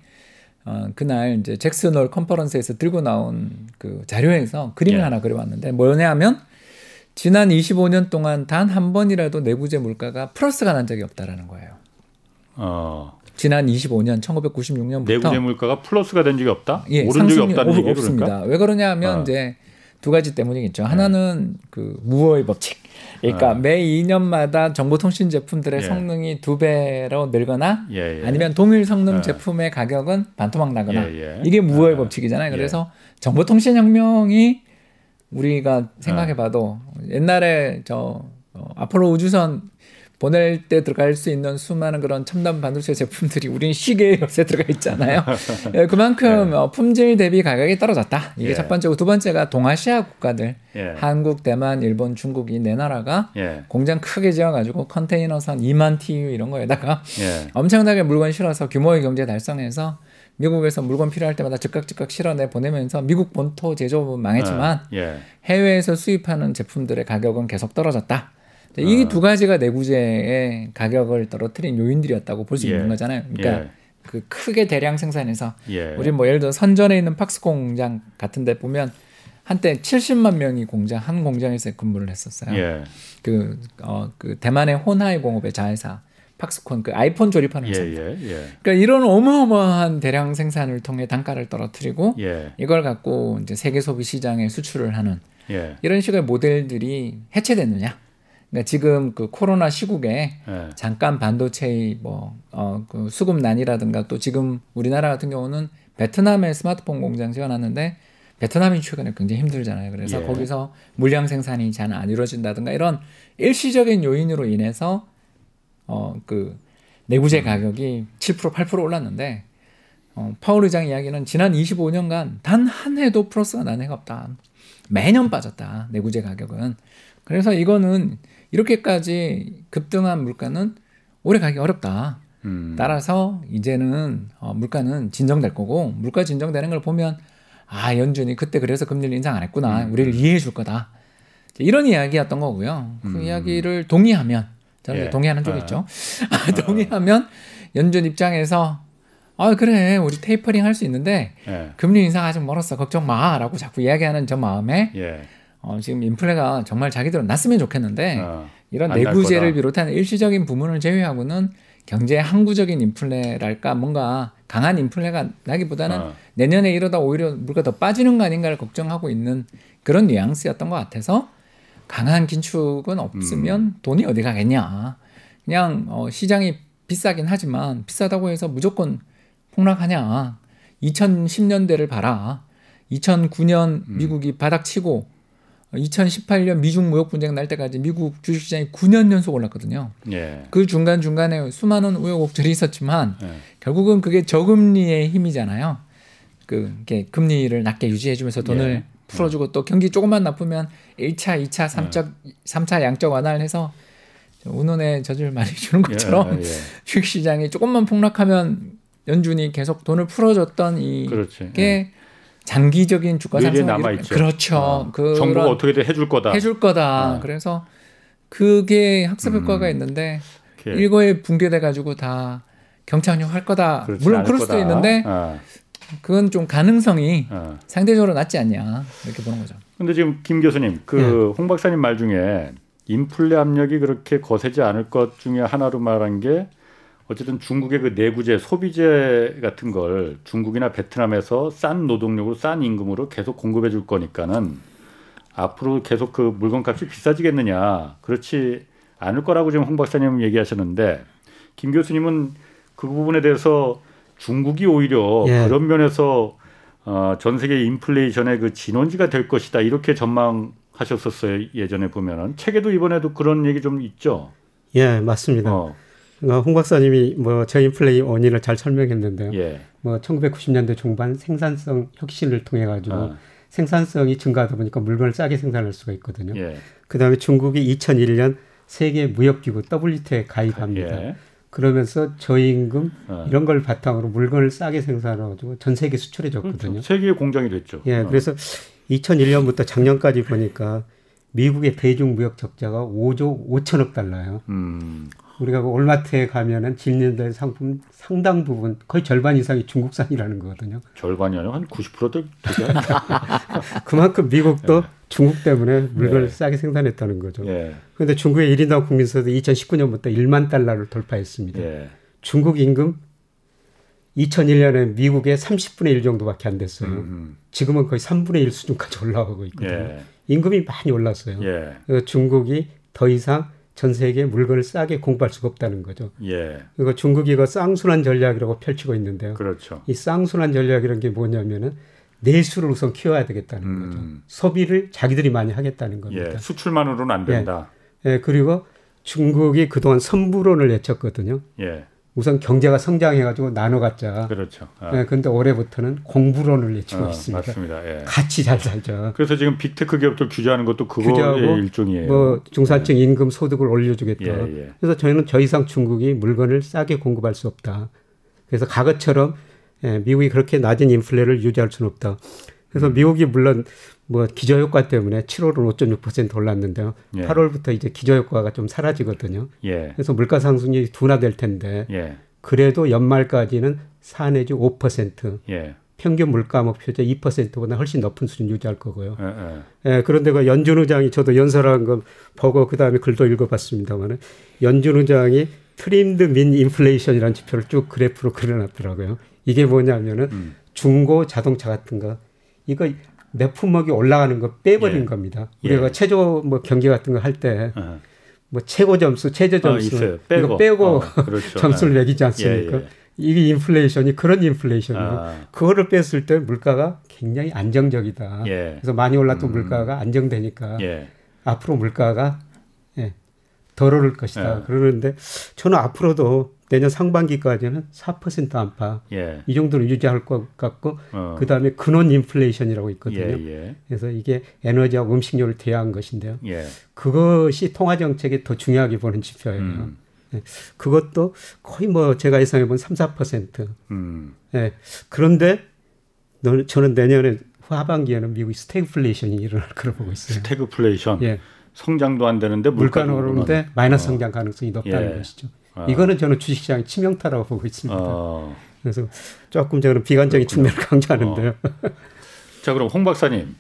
어, 그날 이제 잭슨홀 컨퍼런스에서 들고 나온 그 자료에서 그림을 예. 하나 그려왔는데 뭐냐면 지난 이십오 년 동안 단 한 번이라도 내구재 물가가 플러스가 난 적이 없다라는 거예요. 어. 지난 이십오 년 천구백구십육 년부터 내구재 물가가 플러스가 된 적이 없다? 예, 오른 적이 없다는 얘기예요. 없습니다. 그럴까? 왜 그러냐면 어. 이제 두 가지 때문이겠죠. 하나는 예. 그 무어의 법칙. 그러니까 어. 매 이 년마다 정보통신 제품들의 예. 성능이 두 배로 늘거나 예, 예. 아니면 동일 성능 예. 제품의 가격은 반토막 나거나 예, 예. 이게 무어의 예. 법칙이잖아요. 그래서 예. 정보통신 혁명이 우리가 생각해봐도 예. 옛날에 저 어, 아폴로 우주선 보낼 때 들어갈 수 있는 수많은 그런 첨단 반도체 제품들이 우린 시계에 요새 들어가 있잖아요. 예, 그만큼 예. 어, 품질 대비 가격이 떨어졌다. 이게 예. 첫 번째고 두 번째가 동아시아 국가들 예. 한국, 대만, 일본, 중국 이 네 나라가 예. 공장 크게 지어가지고 컨테이너선 이만 티유 이런 거에다가 예. 엄청나게 물건 실어서 규모의 경제 달성해서 미국에서 물건 필요할 때마다 즉각 즉각 실어내 보내면서 미국 본토 제조업은 망했지만 예. 예. 해외에서 수입하는 제품들의 가격은 계속 떨어졌다. 이 두 어. 가지가 내구재의 가격을 떨어뜨린 요인들이었다고 볼 수 예. 있는 거잖아요. 그러니까 예. 그 크게 대량 생산해서 예. 우리 뭐 예를 들어 선전에 있는 팍스콘 공장 같은 데 보면 한때 칠십만 명이 공장 한 공장에서 근무를 했었어요. 예. 그, 어, 그 대만의 혼하이 공업의 자회사 팍스콘 그 아이폰 조립하는 회사입니다. 예. 예. 그러니까 이런 어마어마한 대량 생산을 통해 단가를 떨어뜨리고 예. 이걸 갖고 이제 세계 소비 시장에 수출을 하는 예. 이런 식의 모델들이 해체됐느냐? 그러니까 지금 그 코로나 시국에 예. 잠깐 반도체의 뭐 어 그 수급난이라든가 또 지금 우리나라 같은 경우는 베트남에 스마트폰 공장 세워놨는데 베트남이 최근에 굉장히 힘들잖아요. 그래서 예. 거기서 물량 생산이 잘 안 이루어진다든가 이런 일시적인 요인으로 인해서 어 그 내구재 가격이 칠 퍼센트 팔 퍼센트 올랐는데 어 파월 의장 이야기는 지난 이십오 년간 단 한 해도 플러스가 난 해가 없다. 매년 빠졌다. 내구재 가격은. 그래서 이거는 이렇게까지 급등한 물가는 오래 가기 어렵다. 음. 따라서 이제는 어, 물가는 진정될 거고 물가 진정되는 걸 보면 아 연준이 그때 그래서 금리를 인상 안 했구나. 음. 우리를 이해해 줄 거다. 이런 이야기였던 거고요. 그 음. 이야기를 동의하면 저는 예. 동의하는 쪽이죠. 아. 동의하면 연준 입장에서 아 그래 우리 테이퍼링 할 수 있는데 예. 금리 인상 아직 멀었어. 걱정 마라고 자꾸 이야기하는 저 마음에 예. 어, 지금 인플레가 정말 자기들은 났으면 좋겠는데 어, 이런 내구재를 비롯한 일시적인 부분을 제외하고는 경제의 항구적인 인플레랄까 뭔가 강한 인플레가 나기보다는 어. 내년에 이러다 오히려 물가 더 빠지는 거 아닌가를 걱정하고 있는 그런 뉘앙스였던 것 같아서 강한 긴축은 없으면 음. 돈이 어디 가겠냐. 그냥 어, 시장이 비싸긴 하지만 비싸다고 해서 무조건 폭락하냐. 이천십 년대를 봐라. 이천구 년 음. 미국이 바닥치고 이천십팔 년 미중 무역 분쟁 날 때까지 미국 주식시장이 구 년 연속 올랐거든요. 예. 그 중간중간에 수많은 우여곡절이 있었지만 예. 결국은 그게 저금리의 힘이잖아요. 그 이렇게 금리를 낮게 유지해주면서 돈을 예. 풀어주고 또 경기 조금만 나쁘면 일 차, 이 차, 삼 차, 예. 삼 차 양적 완화를 해서 운운에 젖을 많이 주는 것처럼 예. 예. 주식시장이 조금만 폭락하면 연준이 계속 돈을 풀어줬던 이게 그렇지. 예. 장기적인 주가 상승이 남아있죠. 그렇죠. 어, 정부가 어떻게든 해줄 거다. 해줄 거다. 어. 그래서 그게 학습 효과가 음. 있는데 오케이. 일거에 붕괴돼가지고 다 경착륙 할 거다. 물론 그럴 수도 거다. 있는데 어. 그건 좀 가능성이 어. 상대적으로 낮지 않냐 이렇게 보는 거죠. 그런데 지금 김 교수님, 그 홍 네. 박사님 말 중에 인플레 압력이 그렇게 거세지 않을 것 중에 하나로 말한 게 어쨌든 중국의 그 내구재, 소비재 같은 걸 중국이나 베트남에서 싼 노동력으로, 싼 임금으로 계속 공급해 줄 거니까는 앞으로 계속 그 물건값이 비싸지겠느냐. 그렇지 않을 거라고 지금 홍 박사님은 얘기하셨는데 김 교수님은 그 부분에 대해서 중국이 오히려 예. 그런 면에서 어, 전 세계 인플레이션의 그 진원지가 될 것이다. 이렇게 전망하셨었어요. 예전에 보면은. 책에도 이번에도 그런 얘기 좀 있죠. 예, 맞습니다. 어. 홍 박사님이 뭐 저인플레이 원인을 잘 설명했는데요. 예. 뭐 천구백구십 년대 중반 생산성 혁신을 통해 가지고 아. 생산성이 증가하다 보니까 물건을 싸게 생산할 수가 있거든요. 예. 그다음에 중국이 이천일 년 세계 무역기구 더블유티오에 가입합니다. 예. 그러면서 저임금 네. 이런 걸 바탕으로 물건을 싸게 생산해가지고 전 세계 수출해줬거든요. 세계의 공장이 됐죠. 예, 네. 그래서 이천일 년부터 작년까지 보니까 미국의 대중무역 적자가 오조 오천억 달러예요. 음. 우리가 그 올마트에 가면은 진열된 상품 상당 부분 거의 절반 이상이 중국산이라는 거거든요. 절반이 아니라 한 구십 퍼센트 되지 않나요? 그만큼 미국도 네. 중국 때문에 물건을 네. 싸게 생산했다는 거죠. 네. 그런데 중국의 일 인당 국민소득 이천십구 년부터 일만 달러를 돌파했습니다. 네. 중국 임금 이천일 년에 미국의 삼십분의 일 정도밖에 안 됐어요. 음. 지금은 거의 삼분의 일 수준까지 올라오고 있거든요. 네. 임금이 많이 올랐어요. 네. 그래서 중국이 더 이상 전 세계에 물건을 싸게 공급할 수가 없다는 거죠. 예. 그리고 중국이 이거 쌍순환 전략이라고 펼치고 있는데요. 그렇죠. 이 쌍순환 전략이라는 게 뭐냐면은 내수를 우선 키워야 되겠다는 음. 거죠. 소비를 자기들이 많이 하겠다는 겁니다. 예. 수출만으로는 안 된다. 예. 예. 그리고 중국이 그동안 선불원을 외쳤거든요. 예. 우선 경제가 성장해가지고 나눠 갖자. 그렇죠. 그런데 아. 예, 올해부터는 공부론을 외치고 아, 있습니다. 맞습니다. 예. 같이 잘 살자. 그래서 지금 빅테크 기업들 규제하는 것도 그거의 일종이에요. 뭐 중산층 예. 임금 소득을 올려주겠다. 예, 예. 그래서 저희는 더 이상 중국이 물건을 싸게 공급할 수 없다. 그래서 과거처럼 예, 미국이 그렇게 낮은 인플레를 유지할 수는 없다. 그래서 미국이 물론 뭐 기저효과 때문에 칠월은 오점육 퍼센트 올랐는데요. 예. 팔월부터 이제 기저효과가 좀 사라지거든요. 예. 그래서 물가상승률이 둔화될 텐데 예. 그래도 연말까지는 사 내지 오 퍼센트 예. 평균 물가목표제 이 퍼센트보다 훨씬 높은 수준 유지할 거고요. 예, 예. 예, 그런데 그 연준 의장이 저도 연설한 거 보고 그다음에 글도 읽어봤습니다만 연준 의장이 트림드 민 인플레이션이라는 지표를 쭉 그래프로 그려놨더라고요. 이게 뭐냐면은 음. 중고 자동차 같은 거 이거 몇 품목이 올라가는 거 빼버린 예. 겁니다. 우리가 예. 최저 뭐 경기 같은 거 할 때 뭐 최고 점수, 최저 점수 어, 빼고. 이거 빼고 어, 그렇죠. 점수를 매기지 않습니까? 예, 예. 이게 인플레이션이 그런 인플레이션이고 아. 그거를 뺐을 때 물가가 굉장히 안정적이다. 예. 그래서 많이 올랐던 음. 물가가 안정되니까 예. 앞으로 물가가 예, 덜 오를 것이다. 예. 그러는데 저는 앞으로도 내년 상반기까지는 사 퍼센트 안팎 예. 이 정도는 유지할 것 같고 어. 그다음에 근원 인플레이션이라고 있거든요. 예, 예. 그래서 이게 에너지하고 음식료를 대여한 것인데요. 예. 그것이 통화정책에 더 중요하게 보는 지표예요. 음. 예. 그것도 거의 뭐 제가 예상해본 삼, 사 퍼센트. 음. 예. 그런데 저는 내년에 하반기에는 미국 스태그플레이션이 일어날 거라고 보고 있어요. 스태그플레이션. 예. 성장도 안 되는데 물가는 오르는데 마이너스 어. 성장 가능성이 높다는 예. 것이죠. 아. 이거는 저는 주식시장의 치명타라고 보고 있습니다. 아. 그래서 조금 저는 비관적인 그렇군요. 측면을 강조하는데요. 어. 자, 그럼 홍 박사님,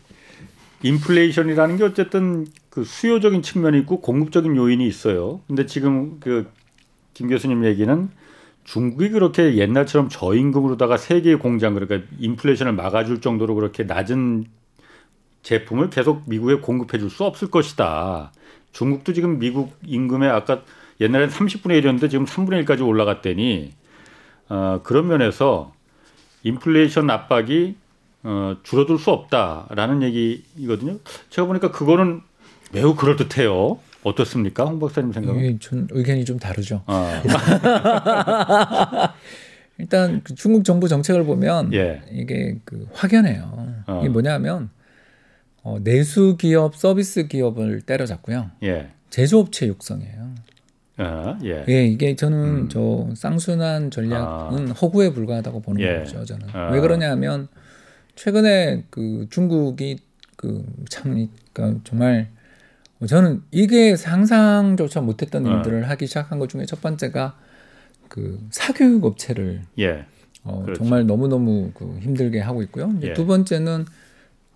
인플레이션이라는 게 어쨌든 그 수요적인 측면이 있고 공급적인 요인이 있어요. 근데 지금 그 김 교수님 얘기는 중국이 그렇게 옛날처럼 저임금으로다가 세계의 공장, 그러니까 인플레이션을 막아줄 정도로 그렇게 낮은 제품을 계속 미국에 공급해 줄 수 없을 것이다. 중국도 지금 미국 임금에 아까 옛날엔 삼십분의 일이었는데 지금 삼분의 일까지 올라갔더니 어, 그런 면에서 인플레이션 압박이 어, 줄어들 수 없다라는 얘기이거든요. 제가 보니까 그거는 매우 그럴듯해요. 어떻습니까? 홍 박사님 생각은? 예, 전 의견이 좀 다르죠. 아. 일단 그 중국 정부 정책을 보면 예. 이게 그 확연해요. 어. 이게 뭐냐면 어, 내수 기업, 서비스 기업을 때려잡고요. 예. 제조업체 육성이에요. 아, 예. 예, 이게 저는 음. 저 쌍순환 전략은 아. 허구에 불과하다고 보는 예. 거죠. 저는 아. 왜 그러냐면 최근에 그 중국이 그 참 그러니까 정말 저는 이게 상상조차 못했던 아. 일들을 하기 시작한 것 중에 첫 번째가 그 사교육 업체를 예. 어, 그렇죠. 정말 너무 너무 그 힘들게 하고 있고요. 예. 두 번째는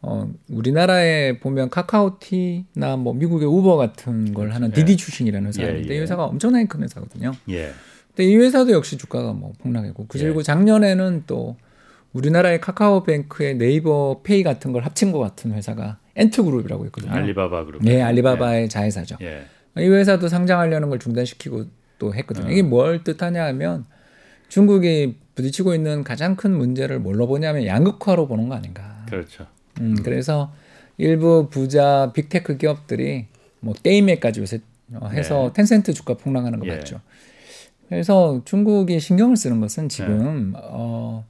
어, 우리나라에 보면 카카오티나 뭐 미국의 우버 같은 걸 하는 디디 추싱이라는 회사인데 예, 예. 이 회사가 엄청나게 큰 회사거든요. 예. 근데 이 회사도 역시 주가가 뭐 폭락했고 그리고 예. 작년에는 또 우리나라의 카카오뱅크의 네이버 페이 같은 걸 합친 것 같은 회사가 엔트그룹이라고 있거든요. 알리바바 그룹. 네, 알리바바의 예. 자회사죠. 예. 이 회사도 상장하려는 걸 중단시키고 또 했거든요. 음. 이게 뭘 뜻하냐 하면 중국이 부딪히고 있는 가장 큰 문제를 뭘로 보냐면 양극화로 보는 거 아닌가. 그렇죠. 음, 그래서 일부 부자 빅테크 기업들이 뭐 게임에까지 요새 해서 네. 텐센트 주가 폭락하는 거 맞죠. 예. 그래서 중국이 신경을 쓰는 것은 지금 네. 어,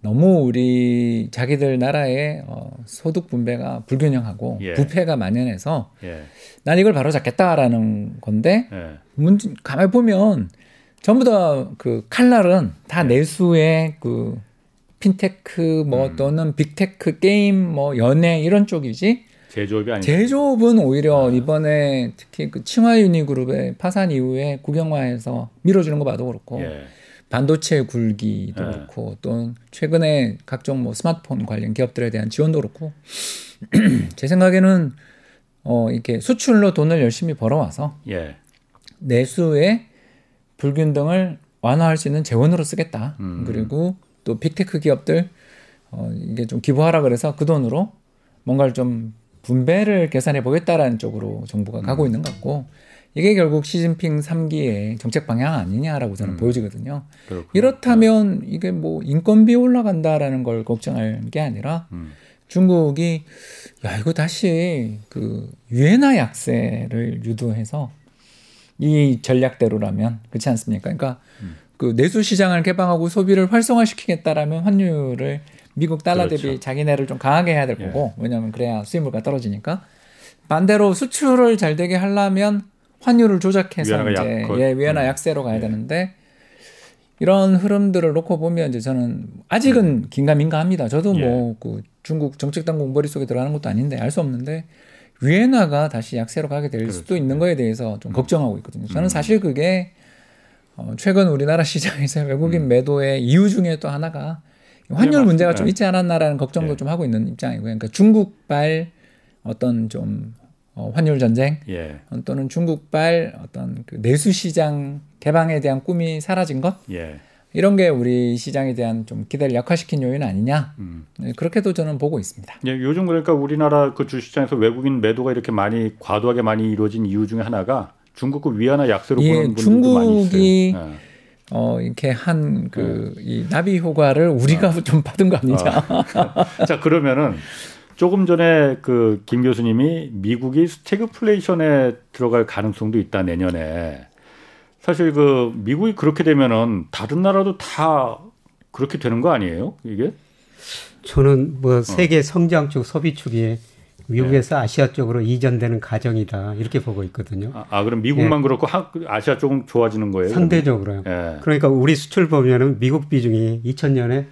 너무 우리 자기들 나라의 어, 소득 분배가 불균형하고 예. 부패가 만연해서 예. 난 이걸 바로 잡겠다라는 건데 예. 문제, 가만히 보면 전부 다 그 칼날은 다 내수의 그 핀테크 뭐 음. 또는 빅테크 게임 뭐 연예 이런 쪽이지. 제조업이 아니죠. 제조업은 오히려 아. 이번에 특히 그 칭화유니그룹의 파산 이후에 국영화에서 밀어주는 거 봐도 그렇고 예. 반도체 굴기도 예. 그렇고 또 최근에 각종 뭐 스마트폰 관련 기업들에 대한 지원도 그렇고 제 생각에는 어 이렇게 수출로 돈을 열심히 벌어와서 예. 내수의 불균등을 완화할 수 있는 재원으로 쓰겠다. 음. 그리고 또 빅테크 기업들 어 이게 좀 기부하라 그래서 그 돈으로 뭔가를 좀 분배를 계산해 보겠다라는 쪽으로 정부가 음. 가고 있는 것 같고 이게 결국 시진핑 삼 기의 정책 방향 아니냐라고 저는 음. 보여지거든요. 그렇군요. 이렇다면 이게 뭐 인건비 올라간다라는 걸 걱정할 게 아니라 음. 중국이 야 이거 다시 그 유엔화 약세를 유도해서 이 전략대로라면 그렇지 않습니까? 그러니까 음. 그 내수 시장을 개방하고 소비를 활성화시키겠다라면 환율을 미국 달러 대비 그렇죠. 자기네를 좀 강하게 해야 될 거고 예. 왜냐하면 그래야 수입물가 떨어지니까 반대로 수출을 잘 되게 하려면 환율을 조작해서 위안화 이제 약, 예, 위안화 음. 약세로 가야 예. 되는데 이런 흐름들을 놓고 보면 이제 저는 아직은 음. 긴가민가합니다. 저도 예. 뭐 그 중국 정책 당국 머릿속에 들어가는 것도 아닌데 알 수 없는데 위안화가 다시 약세로 가게 될 그렇죠. 수도 있는 거에 대해서 좀 음. 걱정하고 있거든요. 저는 음. 사실 그게 어, 최근 우리나라 시장에서 외국인 음. 매도의 이유 중에 또 하나가 환율 네, 문제가 좀 있지 않았나라는 걱정도 예. 좀 하고 있는 입장이고요. 그러니까 중국발 어떤 좀 어, 환율 전쟁 예. 또는 중국발 어떤 그 내수 시장 개방에 대한 꿈이 사라진 것 예. 이런 게 우리 시장에 대한 좀 기대를 약화시킨 요인 아니냐 음. 네, 그렇게도 저는 보고 있습니다. 예, 요즘 그러니까 우리나라 그 주시장에서 외국인 매도가 이렇게 많이 과도하게 많이 이루어진 이유 중에 하나가 중국 그 위안화 약세로 예, 보는 분들도 많이 있어요. 예. 어 이렇게 한 그 이 음. 나비 효과를 우리가 아. 좀 받은 거 아니냐. 아. 자 그러면은 조금 전에 그 김 교수님이 미국이 스태그플레이션에 들어갈 가능성도 있다 내년에. 사실 그 미국이 그렇게 되면은 다른 나라도 다 그렇게 되는 거 아니에요? 이게? 저는 뭐 세계 어. 성장축 소비축이 미국에서 네. 아시아 쪽으로 이전되는 과정이다 이렇게 보고 있거든요. 아, 아 그럼 미국만 예. 그렇고 하, 아시아 쪽은 좋아지는 거예요? 상대적으로요. 예. 그러니까 우리 수출 보면은 미국 비중이 이천 년에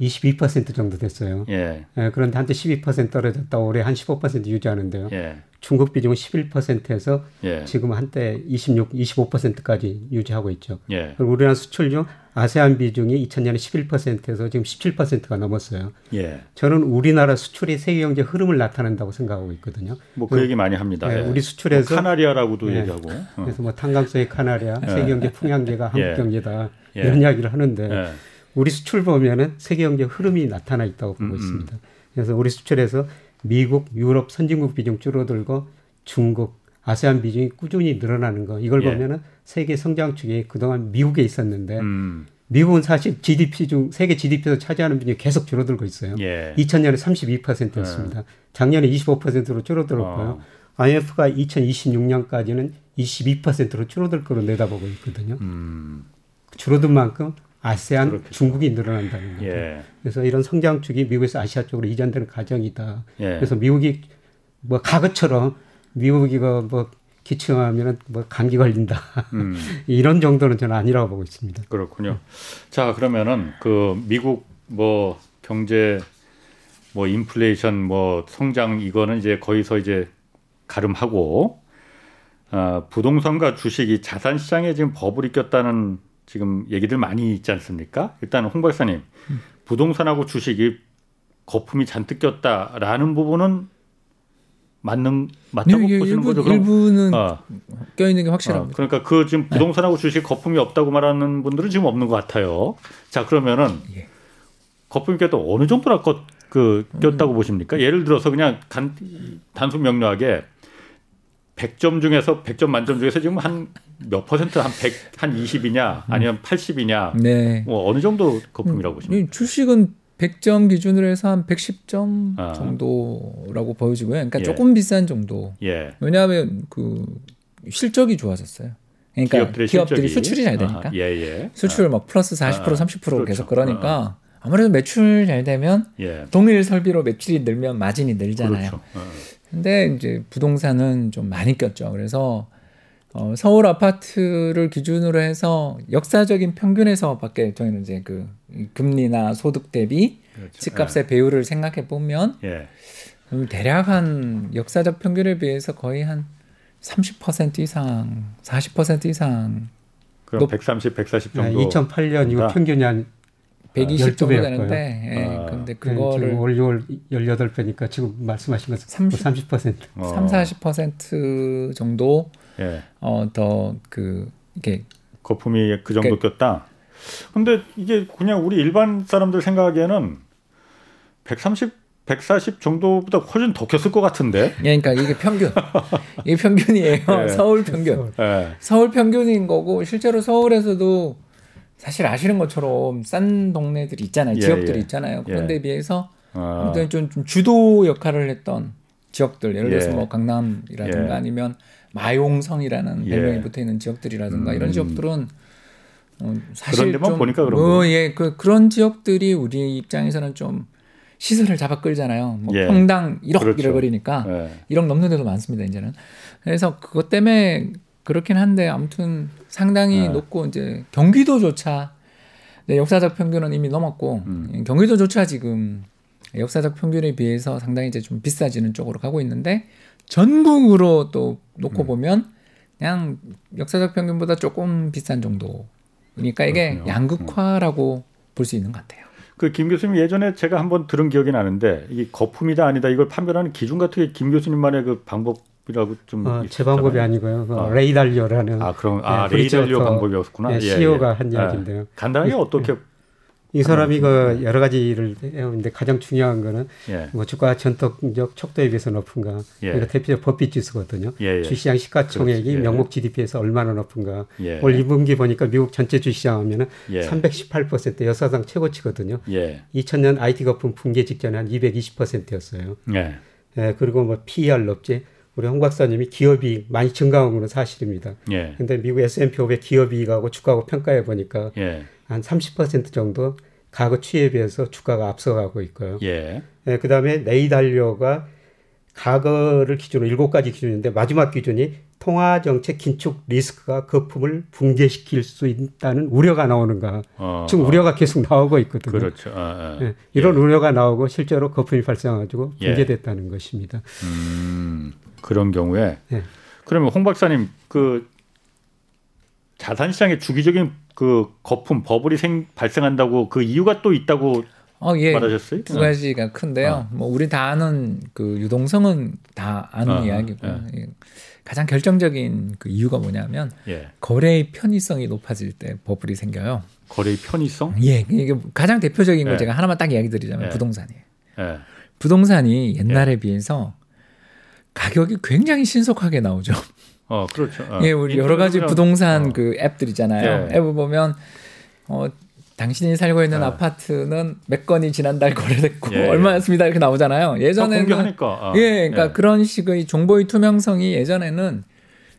이십이 퍼센트 정도 됐어요. 예. 예, 그런데 한때 십이 퍼센트 떨어졌다 올해 한 십오 퍼센트 유지하는데요. 예. 중국 비중은 십일 퍼센트에서 예. 지금 한때 이십육, 이십오 퍼센트까지 유지하고 있죠. 예. 그리고 우리나라 수출중 아세안 비중이 이천 년에 십일 퍼센트에서 지금 십칠 퍼센트가 넘었어요. 예. 저는 우리나라 수출이 세계 경제 흐름을 나타낸다고 생각하고 있거든요. 뭐 그 얘기 많이 합니다. 예. 예. 우리 수출에서 뭐 카나리아라고도 예. 얘기하고. 어. 그래서 뭐 탄강성의 카나리아, 예. 세계 경제 풍향계가 한국 예. 경제다 예. 이런 이야기를 하는데 예. 우리 수출 보면은 세계 경제 흐름이 나타나 있다고 보고 음, 있습니다. 그래서 우리 수출에서 미국, 유럽 선진국 비중 줄어들고 중국, 아세안 비중이 꾸준히 늘어나는 거 이걸 예. 보면은 세계 성장축이 그동안 미국에 있었는데 음. 미국은 사실 지디피 중 세계 지디피에서 차지하는 비중이 계속 줄어들고 있어요. 예. 이천 년에 삼십이 퍼센트였습니다. 예. 작년에 이십오 퍼센트로 줄어들었고요. 아. 아이엠에프가 이천이십육 년까지는 이십이 퍼센트로 줄어들 거로 내다보고 있거든요. 음. 줄어든 만큼 아세안, 그렇겠죠. 중국이 늘어난다는 거죠. 예. 그래서 이런 성장축이 미국에서 아시아 쪽으로 이전되는 과정이다. 예. 그래서 미국이 뭐 가거처럼 미국이 뭐 기침하면 뭐 감기 걸린다. 음. 이런 정도는 저는 아니라고 보고 있습니다. 그렇군요. 자 그러면은 그 미국 뭐 경제 뭐 인플레이션 뭐 성장 이거는 이제 거기서 이제 가름하고 어, 부동산과 주식이 자산 시장에 지금 버블이 꼈다는. 지금 얘기들 많이 있지 않습니까? 일단 홍 박사님, 음. 부동산하고 주식이 거품이 잔뜩 꼈다라는 부분은 맞는 맞다고 네, 보시는 일부, 거죠? 그럼, 일부는 어. 껴 있는 게 확실합니다. 어, 그러니까 그 지금 부동산하고 네. 주식 거품이 없다고 말하는 분들은 지금 없는 것 같아요. 자 그러면은 예. 거품이 꼈다 어느 정도라 그 꼈다고 음. 보십니까? 예를 들어서 그냥 간, 단순 명료하게. 백 점 중에서 백 점 만점 중에서 지금 한 몇 퍼센트 한 백, 한 이십이냐 아니면 팔십이냐 네. 뭐 어느 정도 거품이라고 보십니까? 주식은 백 점 기준으로 해서 한 백십 점 아. 정도라고 보여지고요. 그러니까 예. 조금 비싼 정도. 예. 왜냐하면 그 실적이 좋아졌어요. 그러니까 기업들의 기업들이 실적이. 수출이 잘 되니까. 아. 예, 예. 수출 막 플러스 사십 퍼센트, 아. 삼십 퍼센트 그렇죠. 계속 그러니까 아. 아무래도 매출 잘 되면 예. 동일 설비로 매출이 늘면 마진이 늘잖아요. 그렇죠. 아. 근데 이제 부동산은 좀 많이 꼈죠. 그래서 어, 서울 아파트를 기준으로 해서 역사적인 평균에서 밖에 저희는 이제 그 금리나 소득 대비 그렇죠. 집값의 예. 배율을 생각해 보면 예. 음, 대략 한 역사적 평균에 비해서 거의 한 삼십 퍼센트 이상, 사십 퍼센트 이상. 그럼 높... 백삼십, 백사십 정도. 네, 이천팔 년 이후 평균이 한 백이십 정도 되는데, 예, 근데 아. 그거를 지금 올 유월 십팔 배니까 지금 말씀하신 것은 삼십, 삼십 퍼센트, 어. 삼십, 사십 퍼센트 정도 예. 어, 더 그 이게 거품이 그 정도 그, 꼈다. 근데 이게 그냥 우리 일반 사람들 생각에는 백삼십, 백사십 정도보다 훨씬 더 꼈을 것 같은데. 예, 그러니까 이게 평균, 이게 평균이에요. 예. 서울 평균, 예. 서울 평균인 거고 실제로 서울에서도. 사실 아시는 것처럼 싼 동네들이 있잖아요. 예, 지역들이 예. 있잖아요. 그런 데 예. 비해서 아. 좀, 좀 주도 역할을 했던 지역들. 예를 들어서 예. 뭐 강남이라든가 예. 아니면 마용성이라는 별명이 예. 붙어있는 지역들이라든가 음. 이런 지역들은 어, 사실 그런 데만 좀, 보니까 그런 어, 예, 그, 그런 지역들이 우리 입장에서는 좀 시선을 잡아 끌잖아요. 뭐 예. 평당 일억 그렇죠. 이래버리니까 예. 일억 넘는 데도 많습니다. 이제는. 그래서 그것 때문에 그렇긴 한데 아무튼 상당히 네. 높고 이제 경기도조차 네, 역사적 평균은 이미 넘었고 음. 경기도조차 지금 역사적 평균에 비해서 상당히 이제 좀 비싸지는 쪽으로 가고 있는데 전국으로 또 놓고 음. 보면 그냥 역사적 평균보다 조금 비싼 정도. 그러니까 이게 그렇군요. 양극화라고 음. 볼 수 있는 것 같아요. 그 김 교수님 예전에 제가 한번 들은 기억이 나는데 이 거품이다 아니다 이걸 판별하는 기준 같은 게 김 교수님만의 그 방법. 좀 어, 제 방법이 아니고요. 그 아. 레이 달리오라는 아, 그럼 아, 예, 레이 달리오 방법이었구나. 예, 씨이오가 예, 예. 한 이야기인데요. 예. 간단하게 이, 어떻게 이 사람이 그 여러 가지를 해오는데 가장 중요한 거는 예. 뭐 주가 전통적 척도에 비해서 높은가. 예. 그러니까 대표적 버핏 지수거든요. 예, 예. 주시장 시가총액이 예. 명목 지디피에서 얼마나 높은가. 예. 올 이 분기 보니까 미국 전체 주시장 하면은 예. 삼백십팔 퍼센트 역사상 최고치거든요. 예. 이천 년 아이티 거품 붕괴 직전에 한 이백이십 퍼센트였어요. 예. 예. 그리고 뭐 피이알 높지. 우리 홍 박사님이 기업이익 많이 증가한 건 사실입니다. 그런데 예. 미국 에스 앤 피 오백 기업이익하고 주가하고 평가해 보니까 예. 한 삼십 퍼센트 정도 과거 추이에 비해서 주가가 앞서가고 있고요. 예. 예, 그다음에 레이 달리오가 과거를 기준으로 일곱 가지 기준인데 마지막 기준이 통화정책 긴축 리스크가 거품을 붕괴시킬 수 있다는 우려가 나오는가. 어, 지금 어. 우려가 계속 나오고 있거든요. 그렇죠. 아, 아. 예, 이런 예. 우려가 나오고 실제로 거품이 발생해가지고 붕괴됐다는 예. 것입니다. 음. 그런 경우에 네. 그러면 홍 박사님 그 자산 시장에 주기적인 그 거품 버블이 생, 발생한다고 그 이유가 또 있다고 어, 예. 말하셨어요? 두 가지가 큰데요. 어. 뭐 우리 다 아는 그 유동성은 다 아는 어, 이야기고 예. 가장 결정적인 그 이유가 뭐냐면 예. 거래의 편의성이 높아질 때 버블이 생겨요. 거래의 편의성? 예, 이게 가장 대표적인 예. 거 제가 하나만 딱 이야기 드리자면 예. 부동산이에요. 예. 부동산이 옛날에 예. 비해서 가격이 굉장히 신속하게 나오죠. 어, 그렇죠. 어. 예, 우리 여러 가지 부동산 어. 그 앱들 있잖아요. 예. 앱을 보면 어, 당신이 살고 있는 예. 아파트는 몇 건이 지난달 거래됐고 예. 얼마였습니다 이렇게 나오잖아요. 예전에는 공개하니까. 어. 예, 그러니까 예. 그런 식의 정보의 투명성이 예전에는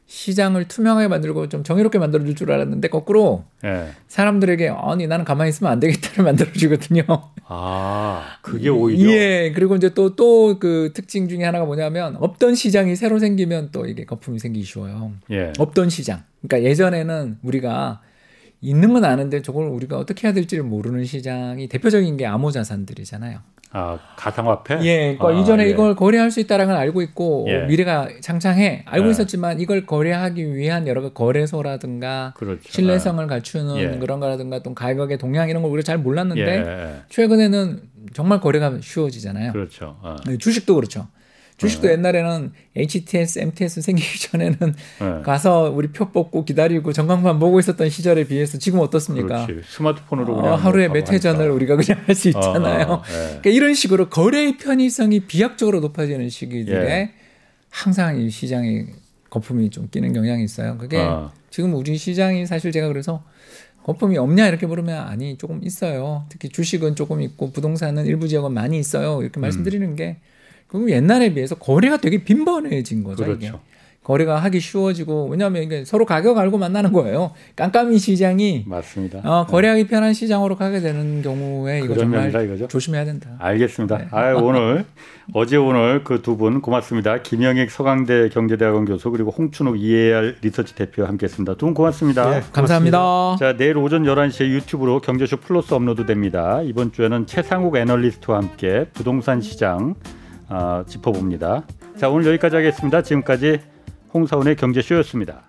시장을 투명하게 만들고 좀 정의롭게 만들어줄 줄 알았는데 거꾸로 예. 사람들에게 아니 나는 가만히 있으면 안 되겠다를 만들어주거든요. 아 그게 오히려 예 그리고 이제 또 또 그 특징 중에 하나가 뭐냐면 없던 시장이 새로 생기면 또 이게 거품이 생기기 쉬워요. 예. 없던 시장 그러니까 예전에는 우리가 있는 건 아는데 저걸 우리가 어떻게 해야 될지를 모르는 시장이 대표적인 게 암호자산들이잖아요. 아 가상화폐? 예, 그러니까 아, 이전에 예. 이걸 거래할 수 있다는 걸 알고 있고 예. 미래가 창창해 알고 예. 있었지만 이걸 거래하기 위한 여러 거래소라든가 그렇죠. 신뢰성을 예. 갖추는 예. 그런 거라든가 또 가격의 동향 이런 걸 우리가 잘 몰랐는데 예. 최근에는 정말 거래가 쉬워지잖아요. 그렇죠. 예. 주식도 그렇죠. 주식도 예. 옛날에는 에이치 티 에스, 엠 티 에스 생기기 전에는 예. 가서 우리 표 뽑고 기다리고 전광판 보고 있었던 시절에 비해서 지금 어떻습니까? 그렇지. 스마트폰으로 그냥 어, 하루에 몇 회전을 우리가 그냥 할 수 있잖아요. 어, 어, 예. 그러니까 이런 식으로 거래의 편의성이 비약적으로 높아지는 시기들에 예. 항상 이 시장에 거품이 좀 끼는 경향이 있어요. 그게 어. 지금 우리 시장이 사실 제가 그래서 거품이 없냐 이렇게 물으면 아니 조금 있어요. 특히 주식은 조금 있고 부동산은 일부 지역은 많이 있어요. 이렇게 말씀드리는 음. 게 그럼 옛날에 비해서 거래가 되게 빈번해진 거죠. 그렇죠. 이게. 거래가 하기 쉬워지고, 왜냐하면 이게 서로 가격 알고 만나는 거예요. 깜깜이 시장이 맞습니다. 어, 거래하기 네. 편한 시장으로 가게 되는 경우에 이거 정말 이거죠? 조심해야 된다. 알겠습니다. 네. 아유, 오늘 어제 오늘 그 두 분 고맙습니다. 김영익 서강대 경제대학원 교수 그리고 홍춘욱 E A R 리서치 대표와 함께했습니다. 두 분 고맙습니다. 네, 감사합니다. 고맙습니다. 자, 내일 오전 열한 시에 유튜브로 경제쇼 플러스 업로드됩니다. 이번 주에는 최상욱 애널리스트와 함께 부동산 시장 어, 짚어봅니다. 자, 오늘 여기까지 하겠습니다. 지금까지 홍사훈의 경제쇼였습니다.